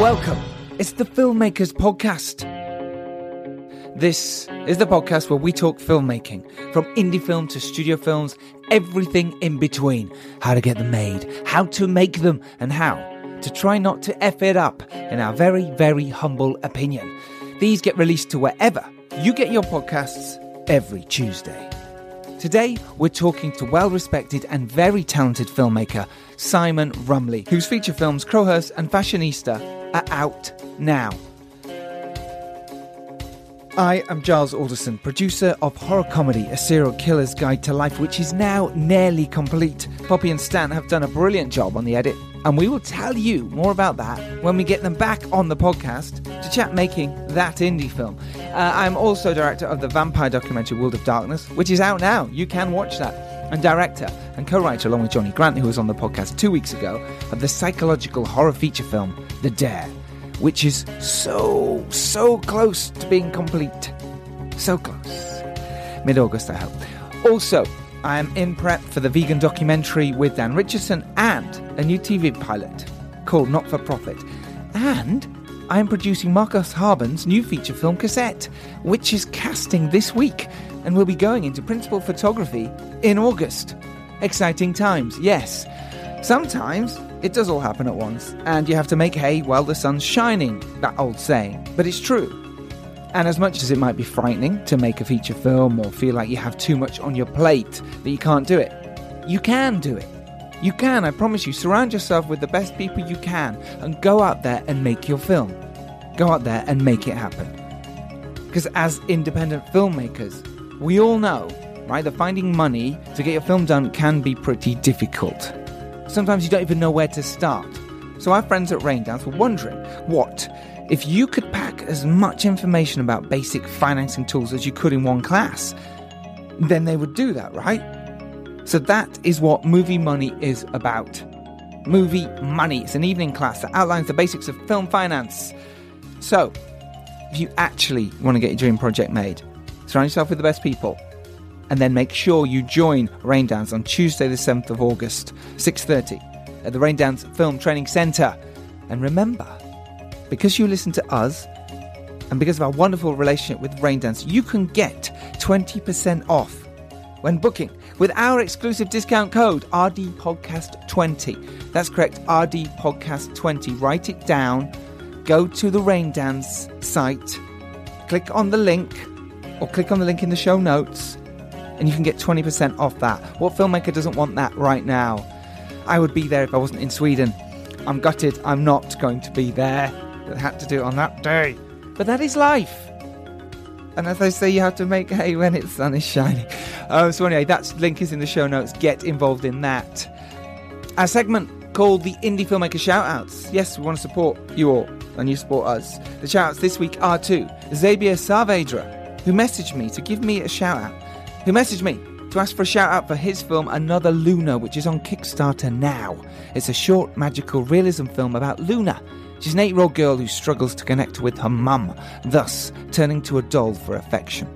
Welcome. It's the Filmmakers Podcast. This is the podcast where we talk filmmaking, from indie film to studio films, everything in between. How to get them made, how to make them, and how to try not to F it up, in our very, very humble opinion. These get released to wherever you get your podcasts every Tuesday. Today, we're talking to well-respected and very talented filmmaker Simon Rumley, whose feature films Crowhurst and Fashionista are out now. I am Giles Alderson, producer of Horror Comedy, A Serial Killer's Guide to Life, which is now nearly complete. Poppy and Stan have done a brilliant job on the edit, and we will tell you more about that when we get them back on the podcast to chat making that indie film. I'm also director of the vampire documentary World of Darkness, which is out now. You can watch that. And director and co-writer, along with Johnny Grant, who was on the podcast 2 weeks ago, of the psychological horror feature film The Dare, which is so close to being complete. So close. Mid-August, I hope. Also, I am in prep for the vegan documentary with Dan Richardson and a new TV pilot called Not For Profit. And I am producing Marcus Harben's new feature film Cassette, which is casting this week and will be going into principal photography in August. Exciting times, yes. Sometimes it does all happen at once and you have to make hay while the sun's shining, that old saying. But it's true. And as much as it might be frightening to make a feature film or feel like you have too much on your plate that you can't do it, you can do it. You can, I promise you. Surround yourself with the best people you can and go out there and make your film. Go out there and make it happen. Because as independent filmmakers, we all know, right, that finding money to get your film done can be pretty difficult. Sometimes you don't even know where to start. So our friends at Raindance were wondering, what if you could pack as much information about basic financing tools as you could in one class? Then they would do that, right? So that is what Movie Money is about. Movie Money. It's an evening class that outlines the basics of film finance. So, if you actually want to get your dream project made, surround yourself with the best people. And then make sure you join Raindance on Tuesday the 7th of August, 6:30, at the Raindance Film Training Centre. And remember, because you listen to us, and because of our wonderful relationship with Raindance, you can get 20% off when booking with our exclusive discount code, RDPodcast20. That's correct, RDPodcast20. Write it down, go to the Raindance site, click on the link, or click on the link in the show notes, and you can get 20% off that. What filmmaker doesn't want that right now? I would be there if I wasn't in Sweden. I'm gutted, I'm not going to be there. I had to do it on that day. But that is life. And as I say, you have to make hay when the sun is shining. So anyway, that link is in the show notes. Get involved in that. Our segment called the Indie Filmmaker Shoutouts. Yes, we want to support you all, and you support us. The shoutouts this week are to Xabier Saavedra, who messaged me to give me a shoutout. Who messaged me to ask for a shout-out for his film Another Luna, which is on Kickstarter now. It's a short, magical realism film about Luna. She's an 8-year-old girl who struggles to connect with her mum, thus turning to a doll for affection.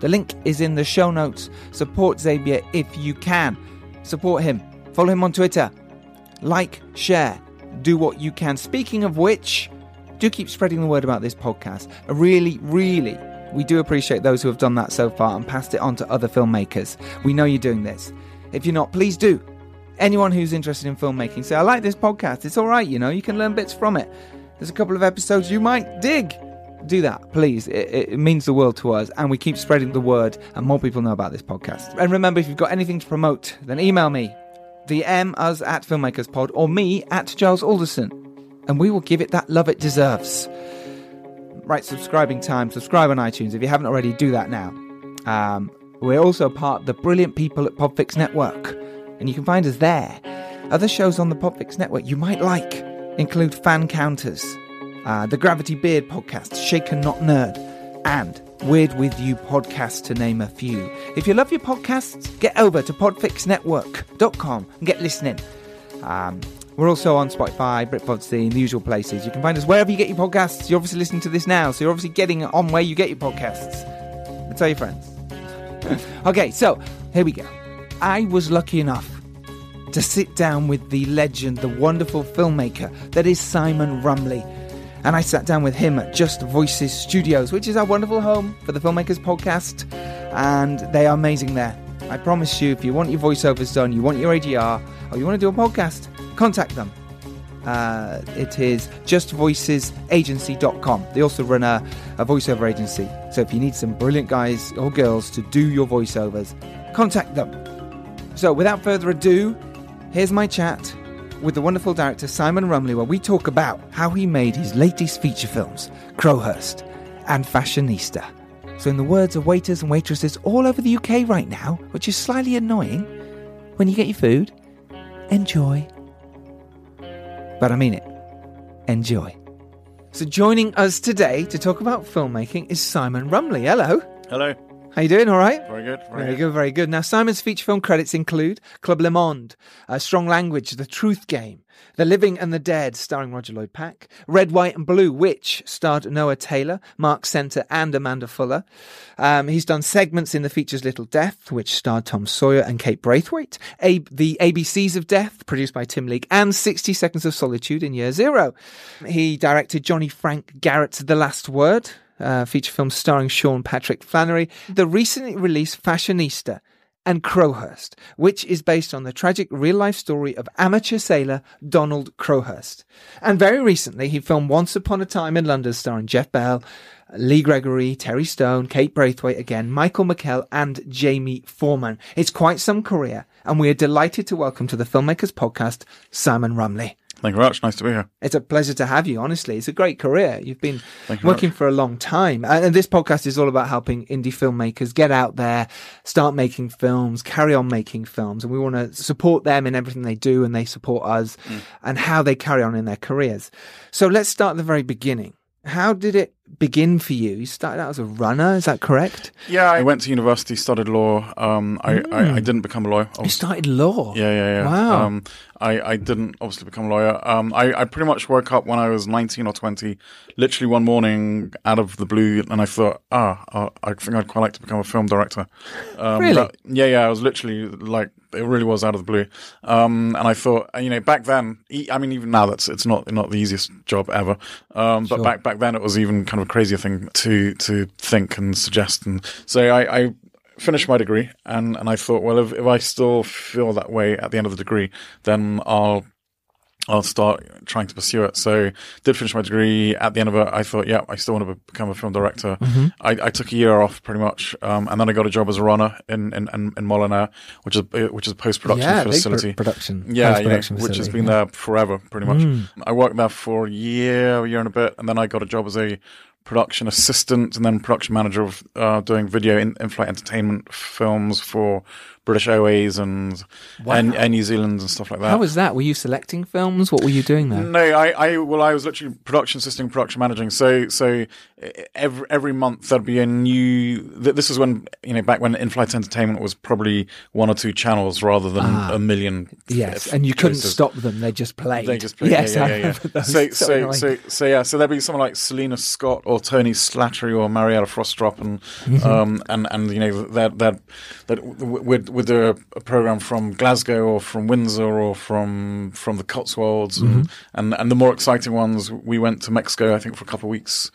The link is in the show notes. Support Xabier if you can. Support him. Follow him on Twitter. Like, share, do what you can. Speaking of which, do keep spreading the word about this podcast. Really, we do appreciate those who have done that so far and passed it on to other filmmakers. We know you're doing this. If you're not, please do. Anyone who's interested in filmmaking, say, I like this podcast. It's all right, you know. You can learn bits from it. There's a couple of episodes you might dig. Do that, please. It means the world to us, and we keep spreading the word, and more people know about this podcast. And remember, if you've got anything to promote, then email me. DM us at filmmakerspod or me at Giles Alderson, and we will give it that love it deserves. Right, subscribing time. Subscribe on iTunes. If you haven't already, do that now. We're also part of the brilliant people at Podfix Network, and you can find us there. Other shows on the Podfix Network you might like include Fan Counters, the Gravity Beard podcast, Shaken Not Nerd, and Weird With You podcast, to name a few. If you love your podcasts, get over to podfixnetwork.com and get listening. We're also on Spotify, Britpodstein, the usual places. You can find us wherever you get your podcasts. You're obviously listening to this now, so you're obviously getting it on where you get your podcasts. And tell your friends. Okay, so here we go. I was lucky enough to sit down with the legend, the wonderful filmmaker that is Simon Rumley. and I sat down with him at Just Voices Studios, which is our wonderful home for the Filmmakers Podcast, and they are amazing there. I promise you, if you want your voiceovers done, you want your ADR, or you want to do a podcast, contact them. It is justvoicesagency.com. They also run a voiceover agency. So if you need some brilliant guys or girls to do your voiceovers, contact them. So without further ado, here's my chat with the wonderful director Simon Rumley, where we talk about how he made his latest feature films, Crowhurst and Fashionista. So in the words of waiters and waitresses all over the UK right now, which is slightly annoying, when you get your food, enjoy. But I mean it. Enjoy. So joining us today to talk about filmmaking is Simon Rumley. Hello. Hello. How you doing? All right? Very good. Very good. Now, Simon's feature film credits include Club Le Monde, Strong Language, The Truth Game, The Living and the Dead, starring Roger Lloyd-Pack, Red, White and Blue, which starred Noah Taylor, Mark Senter and Amanda Fuller. He's done segments in the features Little Death, which starred Tom Sawyer and Kate Braithwaite, The ABCs of Death, produced by Tim Leake, and 60 Seconds of Solitude in Year Zero. He directed Johnny Frank Garrett's The Last Word, feature film starring Sean Patrick Flannery, the recently released Fashionista, and Crowhurst, which is based on the tragic real-life story of amateur sailor Donald Crowhurst. And very recently, he filmed Once Upon a Time in London, starring Jeff Bell, Lee Gregory, Terry Stone, Kate Braithwaite again, Michael McKell, and Jamie Foreman. It's quite some career, and we are delighted to welcome to the Filmmakers Podcast, Simon Rumley. Thank you very much. Nice to be here. It's a pleasure to have you, honestly. It's a great career. You've been working for a long time. And this podcast is all about helping indie filmmakers get out there, start making films, carry on making films. And we want to support them in everything they do, and they support us and how they carry on in their careers. So let's start at the very beginning. How did it begin for you? You started out as a runner, is that correct? Yeah, I went to university, studied law. I didn't become a lawyer. You started law? Yeah. Wow. I didn't obviously become a lawyer. I pretty much woke up when I was 19 or 20, literally one morning out of the blue, and I thought, I think I'd quite like to become a film director. Really? But, yeah, I was literally like, it really was out of the blue. And I thought, you know, back then, I mean, even now, it's not the easiest job ever. But back then, it was even kind of a crazier thing to think and suggest. And so I finished my degree, and I thought, well, if I still feel that way at the end of the degree, then I'll start trying to pursue it. So did finish my degree. At the end of it, I thought, yeah, I still want to become a film director. Mm-hmm. I took a year off pretty much. And then I got a job as a runner in Molyneux, which is a post-production facility. Post-production facility, which has been there forever, pretty much. I worked there for a year and a bit. And then I got a job as a production assistant and then production manager of doing video in-flight entertainment films for British Airways and New Zealand and stuff like that. How was that? Were you selecting films? What were you doing there? No, I was literally production assisting, production managing. So every month there'd be a new. This is when, you know, back when in-flight entertainment was probably one or two channels rather than a million. Yes, and you couldn't stop them. They just played. Yes, yeah. So So there'd be someone like Selena Scott or Tony Slattery or Mariella Frostrop and you know that with a program from Glasgow or from Windsor or from the Cotswolds and the more exciting ones, we went to Mexico, I think, for a couple of weeks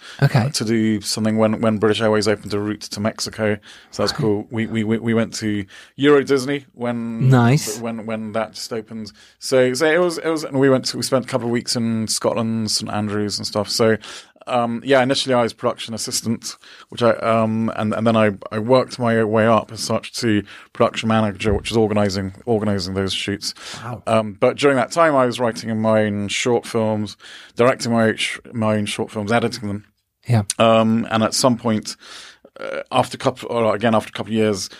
to do something when British Airways opened a route to Mexico, so that's cool. We went to Euro Disney when that just opened. So it was, and we spent a couple of weeks in Scotland, St Andrews and stuff. So. Initially I was production assistant, which and then I worked my way up as such to production manager, which is organising those shoots. Wow. But during that time, I was writing my own short films, directing my own short films, editing them. Yeah. And at some point, after a couple of years,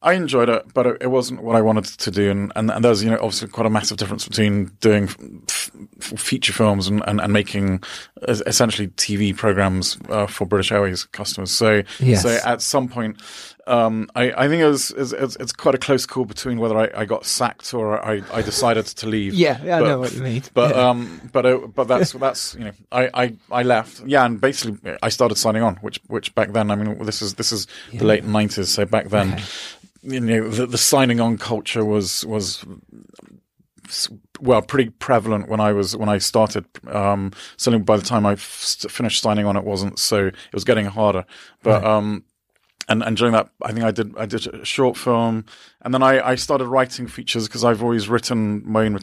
I enjoyed it, but it wasn't what I wanted to do. And there's, you know, obviously quite a massive difference between doing feature films and making essentially TV programs for British Airways customers. So, So at some point, I think it's quite a close call between whether I got sacked or I decided to leave. I know what you mean. But that's you know, I left. Yeah, and basically I started signing on, which back then, I mean, this is the late 90s, so back then. You know, the signing on culture was well, pretty prevalent when I started selling. By the time I finished signing on, it wasn't, so it was getting harder. But right. And during that, I think I did a short film, and then I started writing features because I've always written my own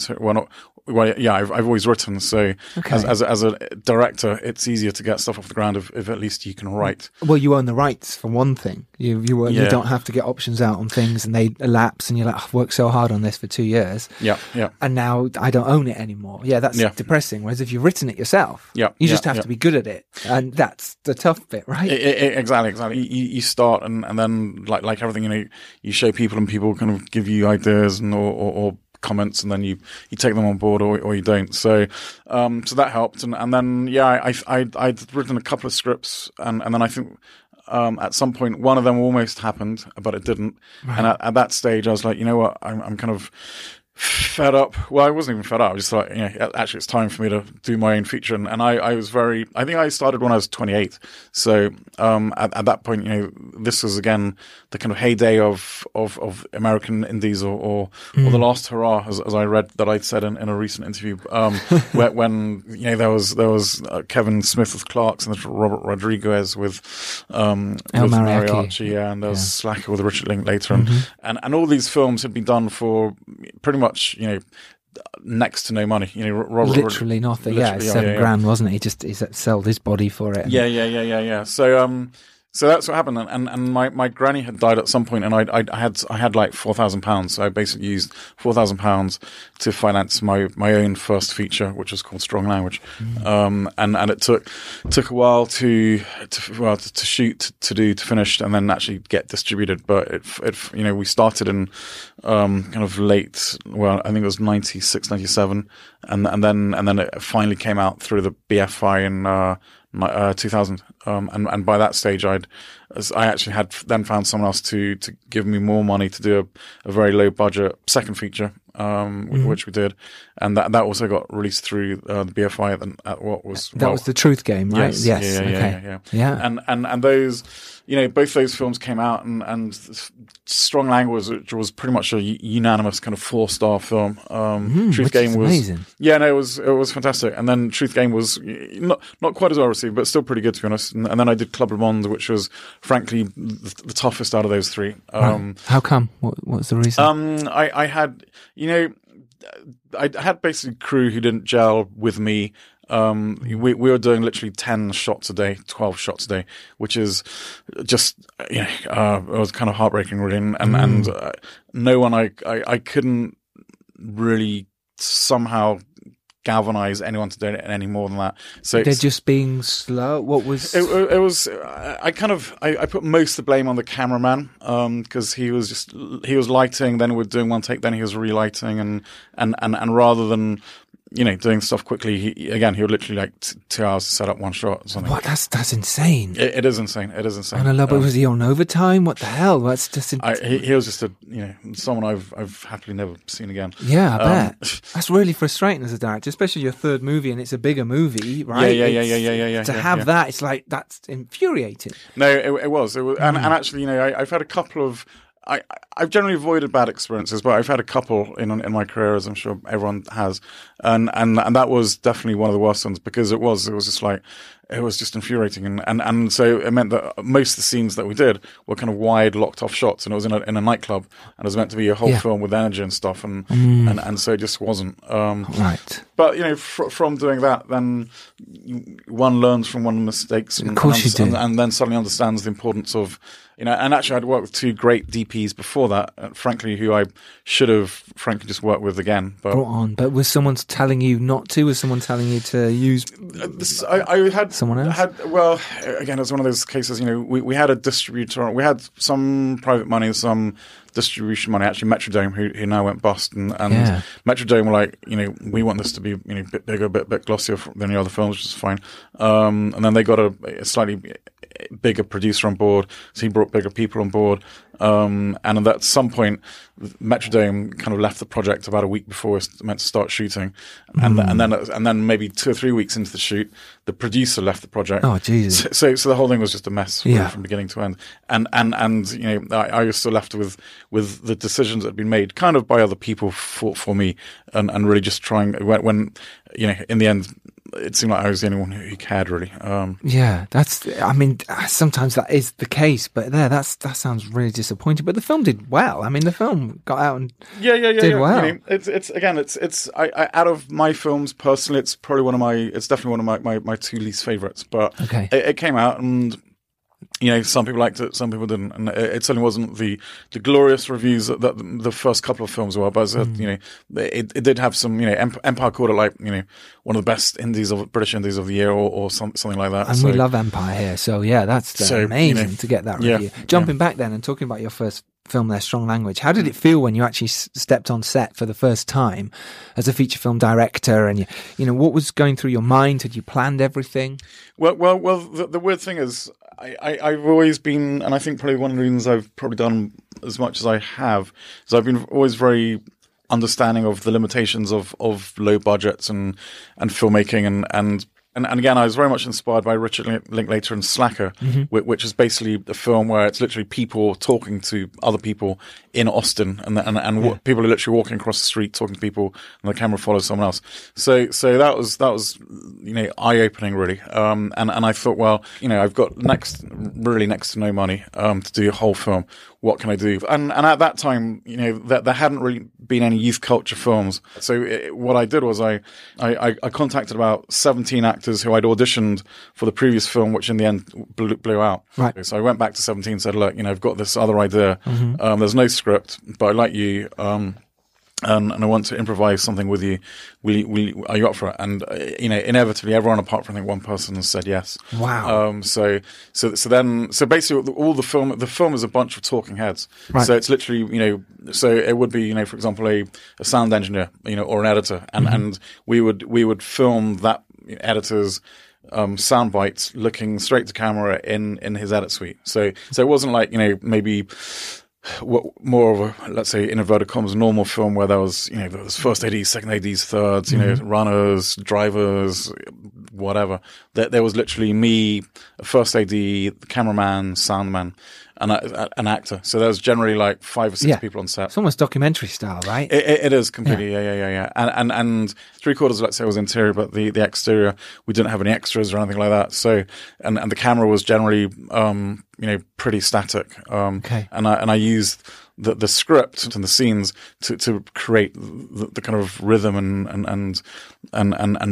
I've always written. So okay. as a director, it's easier to get stuff off the ground if at least you can write. Well, you own the rights for one thing. You don't have to get options out on things, and they elapse, and you're like, oh, I've worked so hard on this for 2 years. Yeah. And now I don't own it anymore. Yeah, that's depressing. Whereas if you've written it yourself, you just have to be good at it, and that's the tough bit, right? Exactly. You start, and then like everything, you show people, and people kind of give you ideas and or comments, and then you take them on board or you don't. So so that helped, and then I'd written a couple of scripts, and then I think at some point one of them almost happened, but it didn't. Right. And at that stage I was like, you know what, I'm kind of fed up. Well, I wasn't even fed up. I was just like, actually it's time for me to do my own feature. And I think I started when I was 28. So at that point, this was again the kind of heyday of American indies or the last hurrah, as I read that I'd said in a recent interview, when there was Kevin Smith with Clarks and Robert Rodriguez with Mariachi, and there was Slacker with Richard Linklater, and all these films had been done for pretty much, next to no money. Robert, literally nothing. Literally, $7,000, wasn't it? He sold his body for it. Yeah. So, so that's what happened. And my granny had died at some point, and I had like £4,000. So I basically used £4,000 to finance my own first feature, which was called Strong Language. And it took a while to shoot, to finish, and then actually get distributed. But we started in kind of late. Well, I think it was 96, 97, and then it finally came out through the BFI in 2000, and by that stage I actually had then found someone else to give me more money to do a very low budget second feature, which we did, and that also got released through the BFI at what was was The Truth Game, right? Yes. Yeah. And those, both those films came out, and Strong Language, which was pretty much a unanimous kind of 4-star film. Truth Game was amazing. Yeah, no, it was fantastic. And then Truth Game was not quite as well received, but still pretty good, to be honest. And then I did Club Le Monde, which was frankly the toughest out of those three. Right. How come? What's the reason? I had basically crew who didn't gel with me. We were doing literally 10 shots a day, 12 shots a day, which is just, it was kind of heartbreaking, really. And no one, I couldn't really somehow galvanize anyone to do it any more than that. So they're just being slow. What was it was I put most of the blame on the cameraman, because he was lighting, then we're doing one take, then he was relighting, and rather than doing stuff quickly, he would literally 2 hours to set up one shot or something. What? That's insane. It is insane. And I love it. Was he on overtime? What the hell? That's just he was just someone I've happily never seen again. Yeah, I bet. That's really frustrating as a director, especially your third movie, and it's a bigger movie, right? Yeah. To have that, it's like, that's infuriating. No, it was. And actually, I've had a couple of. I've generally avoided bad experiences, but I've had a couple in my career, as I'm sure everyone has, and that was definitely one of the worst ones, because it was just infuriating, and so it meant that most of the scenes that we did were kind of wide, locked off shots, and it was in a nightclub, and it was meant to be a whole film with energy and stuff, and so it just wasn't. Right. But from doing that, then one learns from one's mistakes, and, of course you do. And then suddenly understands the importance of. And actually, I'd worked with two great DPs before that, frankly, who I should have, frankly, just worked with again. But was someone telling you not to? Was someone telling you to use? I had someone else. Well, again, it was one of those cases. We had a distributor. We had some private money, some distribution money. Actually, Metrodome, who now went bust, and Metrodome were like, we want this to be a bit bigger, a bit glossier than the other films, which is fine. And then they got a slightly bigger producer on board, so he brought bigger people on board, And at some point, Metrodome kind of left the project about a week before we were meant to start shooting, and then maybe 2 or 3 weeks into the shoot, the producer left the project. Oh Jesus! So the whole thing was just a mess from beginning to end. And you know, I was still left with the decisions that had been made, kind of by other people for me, and really just trying when you know in the end. It seemed like I was the only one who cared, really. I mean, sometimes that is the case, but that sounds really disappointing. But the film did well. I mean, the film got out and did well. You know, it's out of my films personally, it's probably definitely one of my two least favourites. But it came out and. You know, some people liked it, some people didn't, and it certainly wasn't the glorious reviews that the first couple of films were. But as I said, you know, it did have some. You know, Empire called it like you know one of the best British indies of the year, or something like that. And we love Empire here, so yeah, that's amazing to get that review. Jumping back then and talking about your first film there, Strong Language. How did it feel when you actually stepped on set for the first time as a feature film director? And you know, what was going through your mind? Had you planned everything? Well. The weird thing is. I've always been, and I think probably one of the reasons I've probably done as much as I have is I've been always very understanding of the limitations of low budgets and filmmaking and again, I was very much inspired by Richard Linklater and Slacker, which is basically a film where it's literally people talking to other people in Austin, and people are literally walking across the street talking to people, and the camera follows someone else. So that was you know eye opening really. And I thought, well, you know, I've got next to no money to do a whole film. What can I do? And at that time, you know, there hadn't really been any youth culture films. So what I did was I contacted about 17 actors who I'd auditioned for the previous film, which in the end blew out. Right. So I went back to 17 and said, look, you know, I've got this other idea. There's no script, but I like you. And I want to improvise something with you. Are you up for it? And you know, inevitably, everyone apart from I think one person has said yes. Wow. So basically, all the film is a bunch of talking heads. Right. So it's literally you know, so it would be you know, for example, a sound engineer, you know, or an editor, and we would film that. Editor's sound bites looking straight to camera in his edit suite. So it wasn't like, you know, maybe more of a, let's say, in inverted commas, normal film where there was, you know, there was first ADs, second ADs, thirds, you know, runners, drivers, whatever. There was literally me, a first AD, the cameraman, soundman. An actor. So there's generally like 5 or 6 people on set. It's almost documentary style, right? It is completely, yeah. And 3/4, let's say, was interior, but the exterior, we didn't have any extras or anything like that. So, and the camera was generally, you know, pretty static. And I used the script and the scenes to create the kind of rhythm and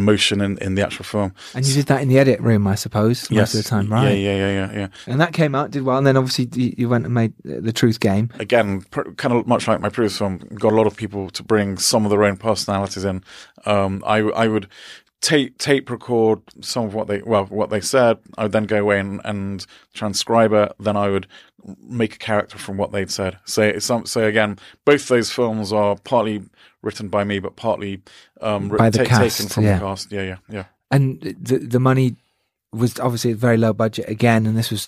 motion in the actual film. And you did that in the edit room, I suppose, most of the time, right? Yeah. And that came out, did well, and then obviously you went and made The Truth Game. Again, kind of much like my previous film, got a lot of people to bring some of their own personalities in. I would tape record some of what they said. I would then go away and transcribe it. Then I would make a character from what they'd said. So again, both those films are partly written by me, but partly taken from the cast. Yeah. And the money was obviously a very low budget again, and this was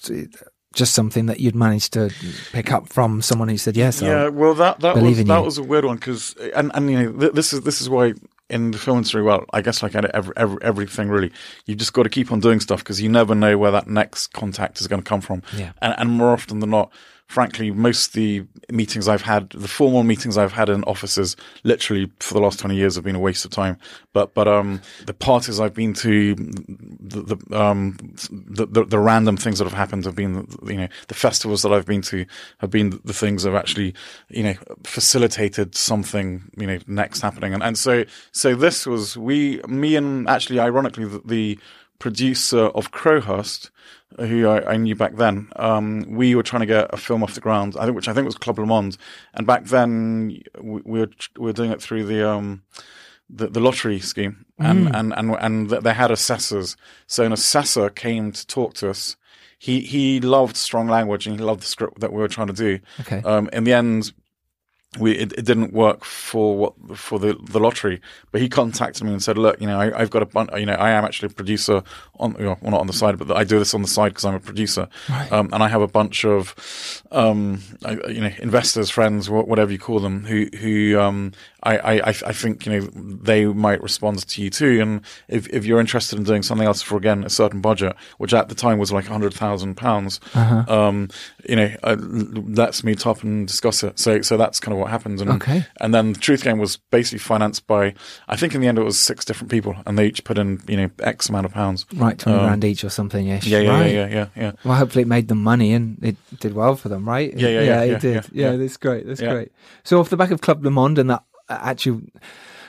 just something that you'd managed to pick up from someone who said yes. Yeah, well, that was a weird one because, and you know, this is why. In the film industry, well, I guess like everything really, you've just got to keep on doing stuff because you never know where that next contact is going to come from. Yeah. And more often than not, frankly, most of the meetings I've had, the formal meetings I've had in offices, literally for the last 20 years have been a waste of time. But the parties I've been to, the random things that have happened have been, you know, the festivals that I've been to have been the things that have actually, you know, facilitated something, you know, next happening. And so this was me and actually, ironically, the producer of Crowhurst, who I knew back then, we were trying to get a film off the ground, which I think was Club Le Monde, and back then we were doing it through the lottery scheme, and they had assessors. So an assessor came to talk to us. He loved Strong Language and he loved the script that we were trying to do. In the end, it didn't work for the lottery, but he contacted me and said, "Look, you know, I've got a bunch. You know, I am actually a producer on, you know, well, not on the side, but I do this on the side because I'm a producer, right. And I have a bunch of, you know, investors, friends, whatever you call them, who I think, you know, they might respond to you too. And if you're interested in doing something else for, again, a certain budget, which at the time was like £100,000, you know, let's meet up and discuss it." So that's kind of what happened. And okay. And then the Truth Game was basically financed by, I think in the end it was 6 different people, and they each put in, you know, X amount of pounds, right, £20 each or something ish. Yeah. Well, hopefully it made them money, and it did well for them, right? Yeah, it did. Yeah, that's great. That's great. So off the back of Club Le Monde and that actually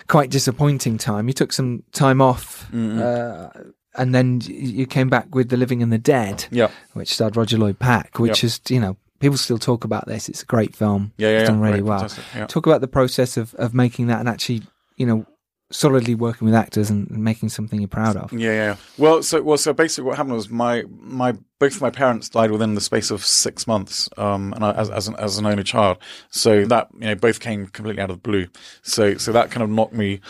quite disappointing time, you took some time off, and then you came back with The Living and the Dead, which starred Roger Lloyd-Pack, which is, you know, people still talk about this. It's a great film. It's done really well. Yeah. Talk about the process of making that and actually, you know, solidly working with actors and making something you're proud of. Yeah. Well, so basically what happened was both my parents died within the space of 6 months, and I, as an only child. So that, you know, both came completely out of the blue. So that kind of knocked me,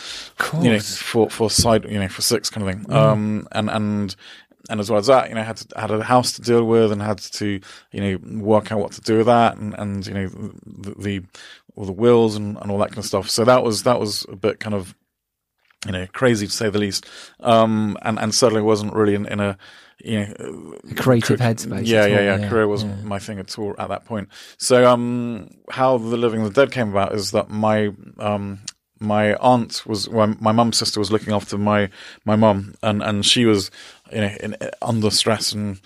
you know, for side, you know, for six kind of thing. And as well as that, you know, had a house to deal with, and had to, you know, work out what to do with that, and you know, all the wills and all that kind of stuff. So that was a bit kind of, you know, crazy to say the least, and certainly wasn't really in a, you know, a creative headspace. Yeah. Career wasn't my thing at all at that point. So how The Living and the Dead came about is that my aunt my mum's sister was looking after my mum, and she was, you know, under stress and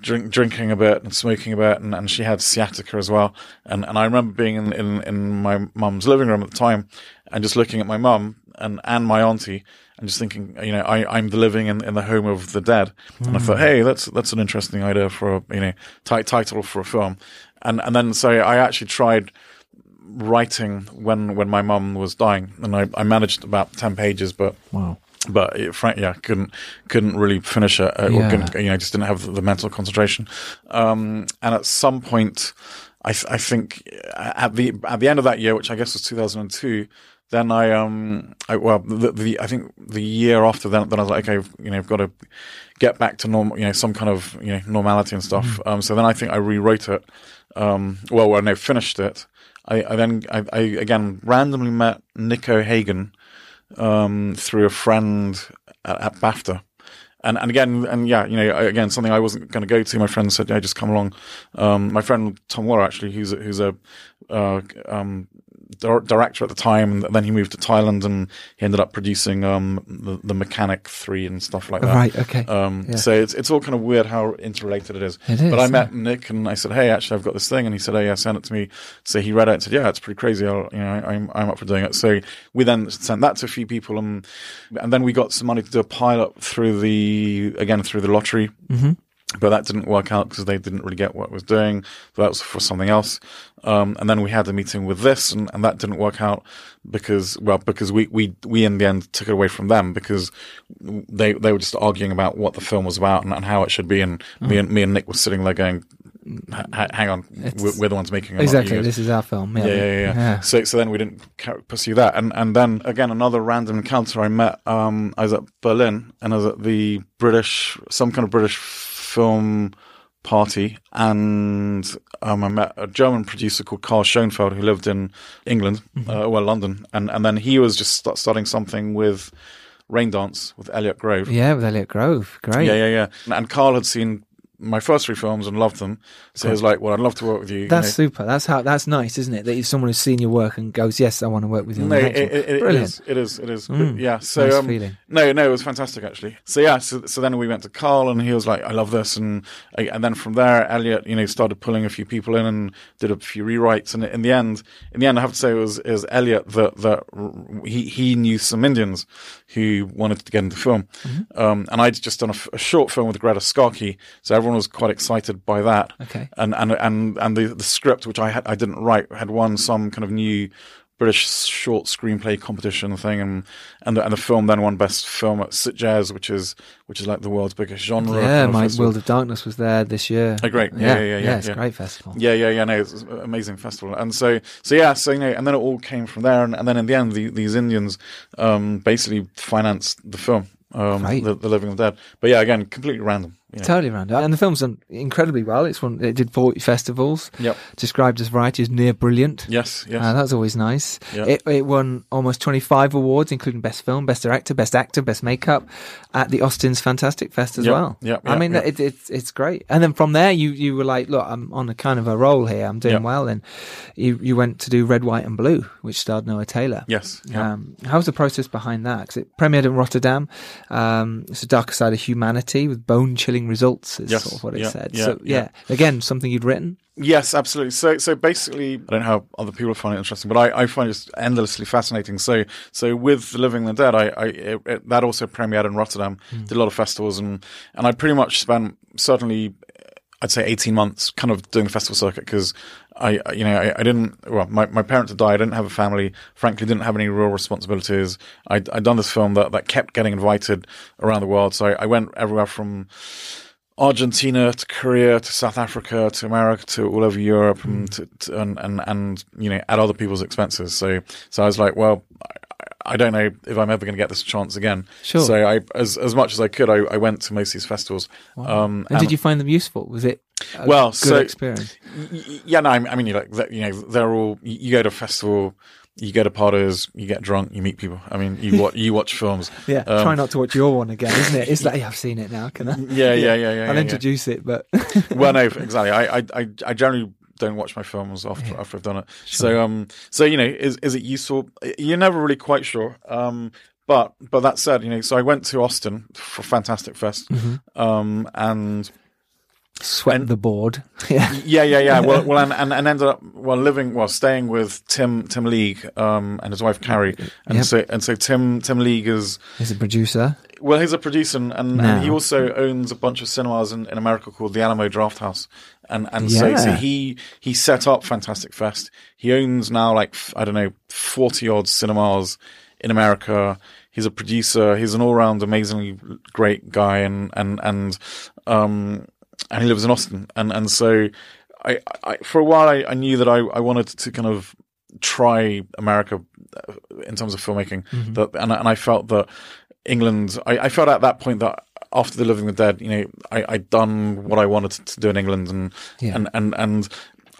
drinking a bit and smoking a bit, and she had sciatica as well. And I remember being in my mum's living room at the time and just looking at my mum and my auntie and just thinking, you know, I'm the living in the home of the dead. And I thought, hey, that's an interesting idea for a, you know, title for a film. And then so I actually tried writing when my mum was dying, and I managed about 10 pages, but wow. But couldn't really finish it. You know, just didn't have the mental concentration. And at some point, I think at the end of that year, which I guess was 2002, then I think the year after then I was like, okay, you know, I've got to get back to normal, you know, some kind of, you know, normality and stuff. So then I think I rewrote it. Finished it. I then again randomly met Nico Hagen through a friend at BAFTA, and something I wasn't going to go to. My friend said, "Yeah, just come along." My friend Tom Waller, actually, who's a director at the time, and then he moved to Thailand, and he ended up producing the Mechanic 3 and stuff like that. Right. Okay. So it's all kind of weird how interrelated it is. It is. But I met Nick, and I said, "Hey, actually, I've got this thing," and he said, "Oh yeah, send it to me." So he read it and said, "Yeah, it's pretty crazy. I'm up for doing it." So we then sent that to a few people, and then we got some money to do a pilot through the lottery. Mm-hmm. But that didn't work out because they didn't really get what it was doing. So that was for something else. And then we had a meeting with this, and that didn't work out because we in the end took it away from them because they were just arguing about what the film was about and how it should be. And me and Nick were sitting there going, hang on, we're the ones making it. Exactly, this is our film. Yeah. So then we didn't pursue that. And then, again, another random encounter I met, I was at Berlin, and I was at the some kind of British film party, and I met a German producer called Carl Schoenfeld, who lived in England, London, and then he was just starting something with Raindance with Elliot Grove. Yeah, with Elliot Grove, great. Yeah. And Carl had seen my first 3 films and loved them, so he was like, "Well, I'd love to work with you." That's super. That's nice, isn't it? That if someone has seen your work and goes, "Yes, I want to work with you." It is. Yeah. So nice feeling. No, it was fantastic actually. So yeah, so then we went to Carl, and he was like, "I love this," and then from there, Elliot, you know, started pulling a few people in and did a few rewrites, and in the end, I have to say it was Elliot that he knew some Indians who wanted to get into film, and I'd just done a short film with Greta Scacchi, so everyone was quite excited by that. Okay. And the script, which I didn't write, had won some kind of new British short screenplay competition thing, and the film then won best film at Sitges, which is like the world's biggest genre. Yeah, my festival. World of Darkness was there this year. Oh, great! Yeah. It's a great festival. Yeah. No, it's an amazing festival. And so and then it all came from there, and then in the end, these Indians basically financed the film. Right. The Living and the Dead. But yeah, again, completely random. You know. Totally random. And the film's done incredibly well. It did 40 festivals. Yep. Described as Variety as near brilliant. Yes. That's always nice. Yep. It won almost 25 awards, including Best Film, Best Director, Best Actor, Best Makeup at the Austin's Fantastic Fest as well. Yeah. It's great. And then from there, you were like, look, I'm on a kind of a roll here. I'm doing well. And you went to do Red, White and Blue, which starred Noah Taylor. Yes. Yep. How was the process behind that? Because it premiered in Rotterdam. It's The Darker Side of Humanity with bone-chilling results is sort of what it said. Again, something you'd written. Yes, absolutely. So basically, I don't know how other people find it interesting, but I find it endlessly fascinating. So with The Living and the Dead, that also premiered in Rotterdam. Did a lot of festivals, and I pretty much spent, certainly I'd say 18 months kind of doing the festival circuit, because I didn't, well, my parents had died. I didn't have a family, frankly, didn't have any real responsibilities. I'd done this film that kept getting invited around the world. So I went everywhere from Argentina to Korea to South Africa to America to all over Europe, and at other people's expenses. So I was like, well, I don't know if I'm ever going to get this chance again. Sure. So I, as much as I could, I went to most of these festivals. Wow. And did you find them useful? Was it a good experience? Yeah, no, I mean, they're all. You go to a festival, you go to parties, you get drunk, you meet people. I mean, you watch films. Yeah, try not to watch your one again, isn't it? It's like, I've seen it now, can I? Yeah. I'll introduce it, but... Well, no, exactly. I generally don't watch my films after I've done it. Sure. So is it useful? You're never really quite sure. But that said, so I went to Austin for Fantastic Fest, and... Sweat the board. Yeah. Well, and ended up staying with Tim League and his wife Carrie, and so Tim League is a producer. Well, he's a producer, and he also owns a bunch of cinemas in America called the Alamo Drafthouse, so he set up Fantastic Fest. He owns now 40 odd cinemas in America. He's a producer. He's an all round amazingly great guy, and he lives in Austin, and so I for a while I knew that I wanted to kind of try America in terms of filmmaking, and I felt that England. I felt at that point that after The Living and the Dead, I'd done what I wanted to do in England, and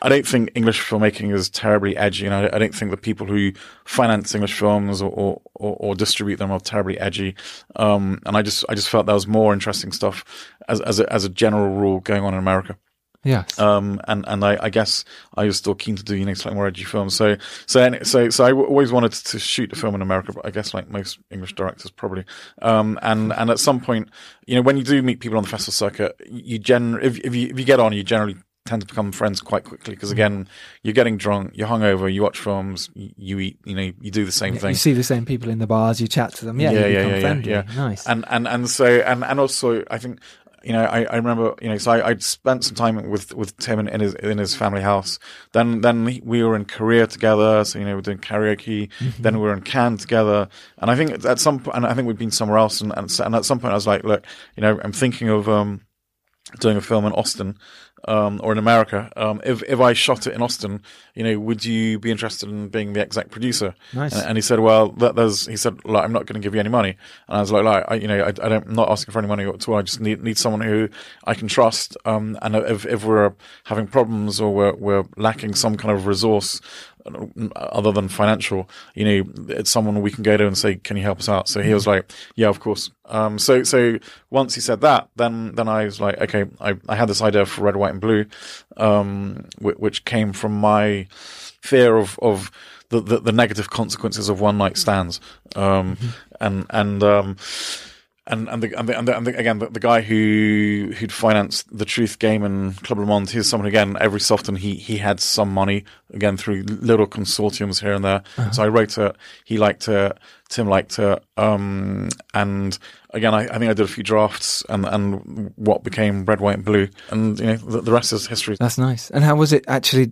I don't think English filmmaking is terribly edgy, and I don't think the people who finance English films or distribute them are terribly edgy. And I just felt there was more interesting stuff as a general rule going on in America. Yes. And I guess I was still keen to do slightly more edgy films. So I always wanted to shoot a film in America, but I guess like most English directors probably. And at some point, when you do meet people on the festival circuit, if you get on, you generally tend to become friends quite quickly, because again, you're getting drunk, you're hungover, you watch films, you eat, you do the same thing. You see the same people in the bars, you chat to them, you become friendly. Nice. And also I think I remember so I'd spent some time with Tim in his family house. Then we were in Korea together, so we're doing karaoke. Then we were in Cannes together, and I think at some point, and I think we'd been somewhere else, and at some point I was like, look, I'm thinking of doing a film in Austin. Or in America, if I shot it in Austin, would you be interested in being the exec producer? Nice. And he said, well, I'm not going to give you any money. And I was like I'm not asking for any money at all. I just need someone who I can trust. And if we're having problems or we're lacking some kind of resource other than financial, it's someone we can go to and say, can you help us out? So he was like, yeah, of course. So once he said that, then I was like, okay, I had this idea for Red, White and Blue, which came from my fear of the negative consequences of one night stands. And the guy who'd financed The Truth Game and Club Le Monde, he's someone, again, every so often he had some money, again, through little consortiums here and there. So I wrote it. He liked it. Tim liked it. And again, I think I did a few drafts and what became Red, White and Blue. And you know, the rest is history. That's nice. And how was it actually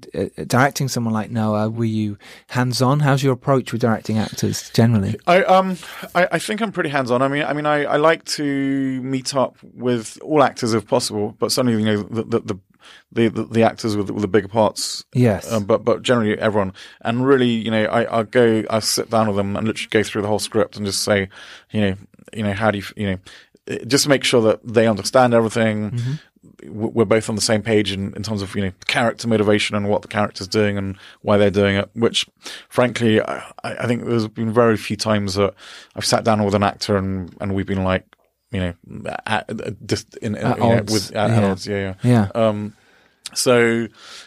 directing someone like Noah? Were you hands-on? How's your approach with directing actors generally? I think I'm pretty hands-on. I mean, I like to meet up with all actors if possible, but certainly, you know, the actors with the bigger parts, yes. But generally everyone, and really, you know, I sit down with them and literally go through the whole script and just say, you know, how do you, you know, just make sure that they understand everything. Mm-hmm. We're both on the same page in terms of, you know, character motivation and what the character's doing and why they're doing it, which frankly I think there's been very few times that I've sat down with an actor and we've been like, you know, just in you know, with adults, yeah. So,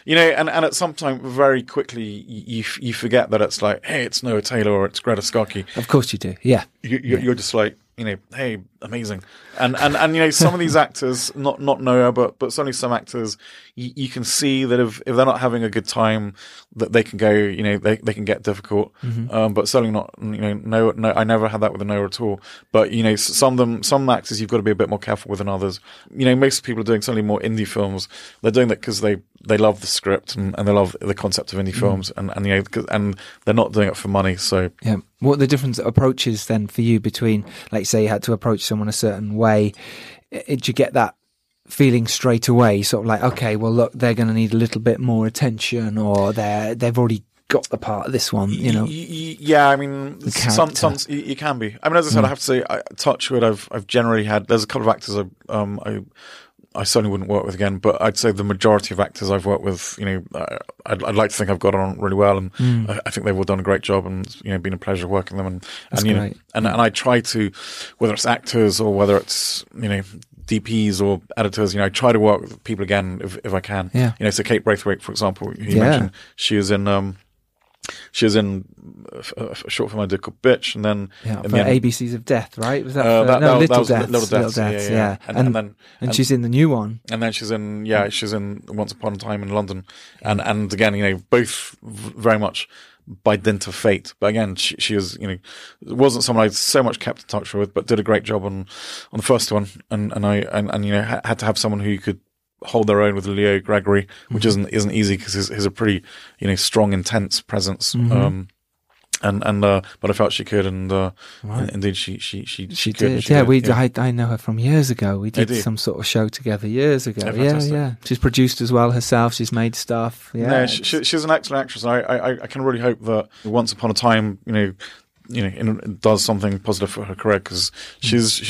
you know, and at some time, very quickly, you forget that it's like, hey, it's Noah Taylor or it's Greta Scacchi. Of course you do, yeah. You're just like, you know, hey, amazing. And you know, some of these actors, not Noah, but certainly some actors, you can see that if they're not having a good time, that they can go, you know, they can get difficult. Mm-hmm. But certainly not, you know, no, I never had that with a Noah at all. But, you know, some actors you've got to be a bit more careful with than others. You know, most people are doing certainly more indie films. They're doing that because they love the script and they love the concept of indie films, and you know, and they're not doing it for money. So yeah, what are the different approaches then for you between, like, say you had to approach someone a certain way? Did you get that feeling straight away, sort of like, okay, well, look, they're going to need a little bit more attention, or they've already got the part of this one, you know? Yeah, I mean, sometimes you can be. I mean, as I said, I have to say, touch wood, I've generally had. There's a couple of actors I certainly wouldn't work with again, but I'd say the majority of actors I've worked with, you know, I'd like to think I've got on really well, and I think they've all done a great job, and you know, been a pleasure working them, and you know, and I try to, whether it's actors or whether it's, you know, DPs or editors, you know, I try to work with people again if I can. Yeah. You know, so Kate Braithwaite, for example, who you mentioned, she was in. She was in a short film I did called Bitch, and then in the ABCs of Death, right? Was that, Little Deaths? Yeah. And she's in the new one. And then she's in Once Upon a Time in London, and again, you know, both very much by dint of fate. But again, she was, you know, wasn't someone I so much kept in touch with, but did a great job on the first one, and you know, had to have someone who could hold their own with Leo Gregory, which isn't easy because he's a pretty, you know, strong, intense presence. But I felt she could, and indeed she did. Could, she did. I know her from years ago. We did some sort of show together years ago. Yeah. She's produced as well herself. She's made stuff. Yeah, no, she's an excellent actress. I can really hope that Once Upon a Time, you know, it does something positive for her career, because she's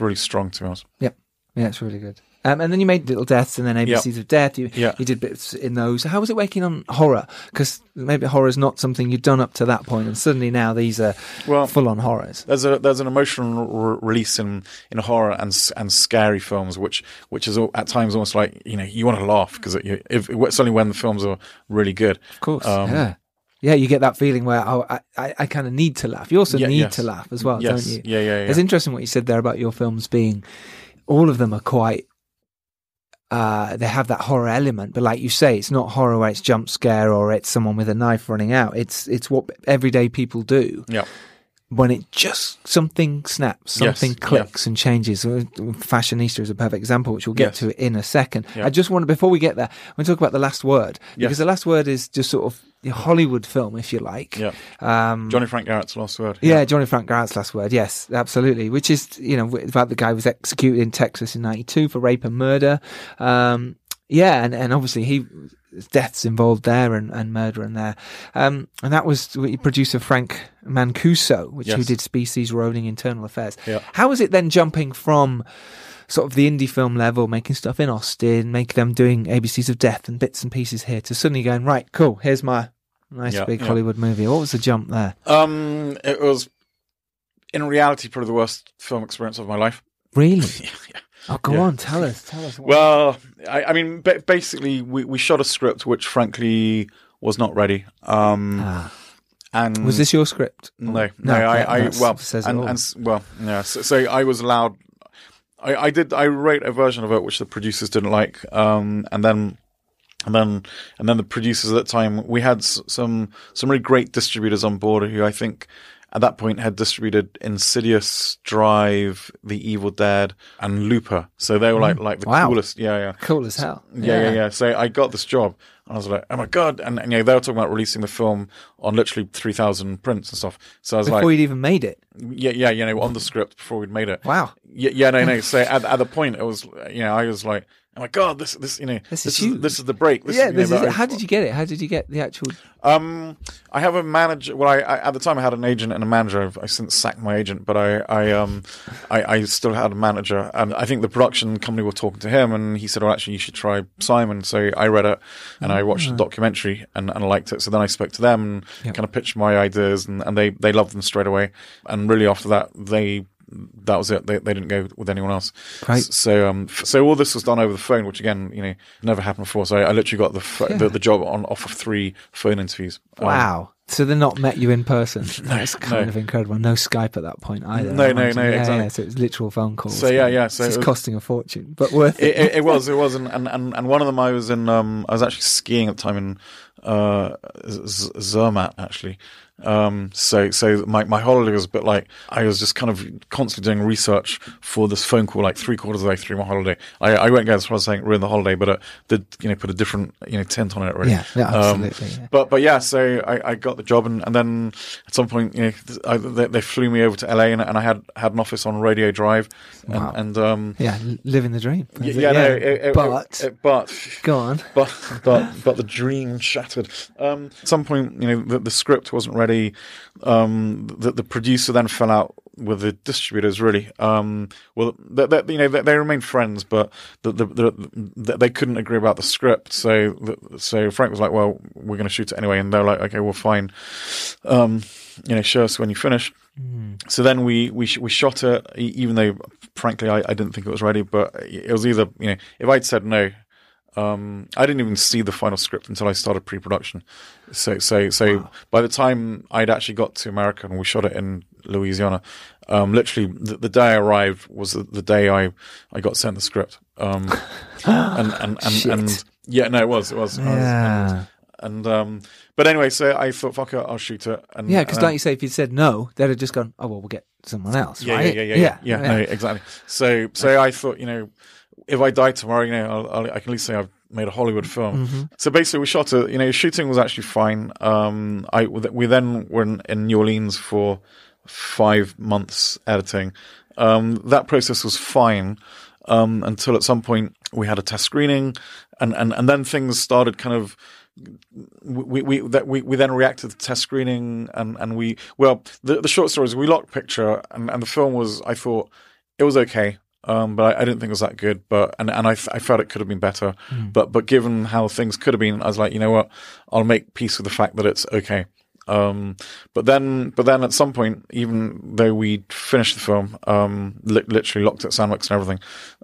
really strong, to be honest. Yeah, yeah, it's really good. And then you made Little Deaths and then ABCs of Death. You did bits in those. How was it working on horror? Because maybe horror is not something you've done up to that point, and suddenly now these are full-on horrors. There's an emotional release in horror and scary films, which is at times almost like, you know, you want to laugh, because it's only when the films are really good. Of course, Yeah, you get that feeling where, oh, I kind of need to laugh. You also need to laugh as well, don't you? Yeah. It's interesting what you said there about your films being, all of them are quite... they have that horror element, but like you say, it's not horror where it's jump scare or it's someone with a knife running out. It's what everyday people do. Yeah. When it just, something snaps, something clicks and changes. Fashionista is a perfect example, which we'll get to in a second. Yeah. I just want to, before we get there, I want to talk about The Last Word, because The Last Word is just sort of a Hollywood film, if you like. Yeah. Johnny Frank Garrett's Last Word. Yeah, Johnny Frank Garrett's Last Word, yes, absolutely. Which is, you know, about the guy who was executed in Texas in 1992 for rape and murder. And obviously deaths involved there and murder in there. And that was producer Frank Mancuso, who did Species, Roading, Internal Affairs. Yeah. How was it then jumping from sort of the indie film level, making stuff in Austin, them doing ABCs of Death and bits and pieces here, to suddenly going, right, cool, here's my nice big Hollywood movie? What was the jump there? It was, in reality, probably the worst film experience of my life. Really? Yeah. Oh, go on, tell us. Well, I mean, basically, we shot a script which, frankly, was not ready. And was this your script? No. So I was allowed. I wrote a version of it which the producers didn't like, and then the producers at that time, we had some really great distributors on board who I think at that point had distributed Insidious, Drive, The Evil Dead, and Looper. So they were like the coolest. Yeah, yeah. Cool as hell. Yeah. So I got this job. And I was like, oh my God. And you know, they were talking about releasing the film on literally 3,000 prints and stuff. So I was before you'd even made it. Yeah, you know, on the script before we'd made it. Wow. Yeah, no. So at the point, it was, you know, I was like, oh my God, this, you know, this is the break. How did you get it? How did you get the actual? I have a manager. Well, I at the time I had an agent and a manager. I've since sacked my agent, but I still had a manager, and I think the production company were talking to him, and he said, "Oh, actually, you should try Simon." So I read it and I watched the documentary and I liked it. So then I spoke to them and kind of pitched my ideas, and they loved them straight away. And really after that, that was it. They didn't go with anyone else. Right. So all this was done over the phone, which again, you know, never happened before. So I literally got the job off of 3 phone interviews. Wow. So they're not met you in person. That's kind of incredible. No Skype at that point either. No, exactly. Yeah, so it was literal phone calls. So yeah. So it was costing a fortune, but worth it. It was. And one of them I was in, I was actually skiing at the time in Zermatt, actually. So my holiday was a bit like I was just kind of constantly doing research for this phone call, like 3/4 of the way through my holiday. I won't go as far as saying ruin the holiday, but it did, you know, put a different, you know, tint on it really. Yeah, absolutely. So I got the job, and then at some point, you know, they flew me over to LA, and I had an office on Radio Drive, and living the dream. But the dream shattered. At some point, you know, the script wasn't ready. The producer then fell out with the distributors, really. They remained friends, but they couldn't agree about the script. So Frank was like, "Well, we're going to shoot it anyway," and they're like, "Okay, well, fine. You know, show us when you finish." Mm. So then we shot it, even though, frankly, I didn't think it was ready. But it was either, you know, if I'd said no. I didn't even see the final script until I started pre-production. So by the time I'd actually got to America and we shot it in Louisiana, literally the day I arrived was the day I got sent the script. It was. But anyway, so I thought, fuck it, I'll shoot it. And, yeah, because like you say, if you'd said no, they'd have just gone, oh, well, we'll get someone else, right? No, exactly. So I thought, you know, if I die tomorrow, you know, I can at least say I've made a Hollywood film. Mm-hmm. So basically, we shot it. You know, shooting was actually fine. We then were in New Orleans for 5 months editing. That process was fine until at some point we had a test screening, and then things started kind of. We then reacted to the test screening, and the short story is we locked picture, and the film was, I thought it was okay. But I didn't think it was that good. But I felt it could have been better. Mm. But given how things could have been, I was like, you know what? I'll make peace with the fact that it's okay. But then at some point, even though we finished the film, literally locked it, sandboxed and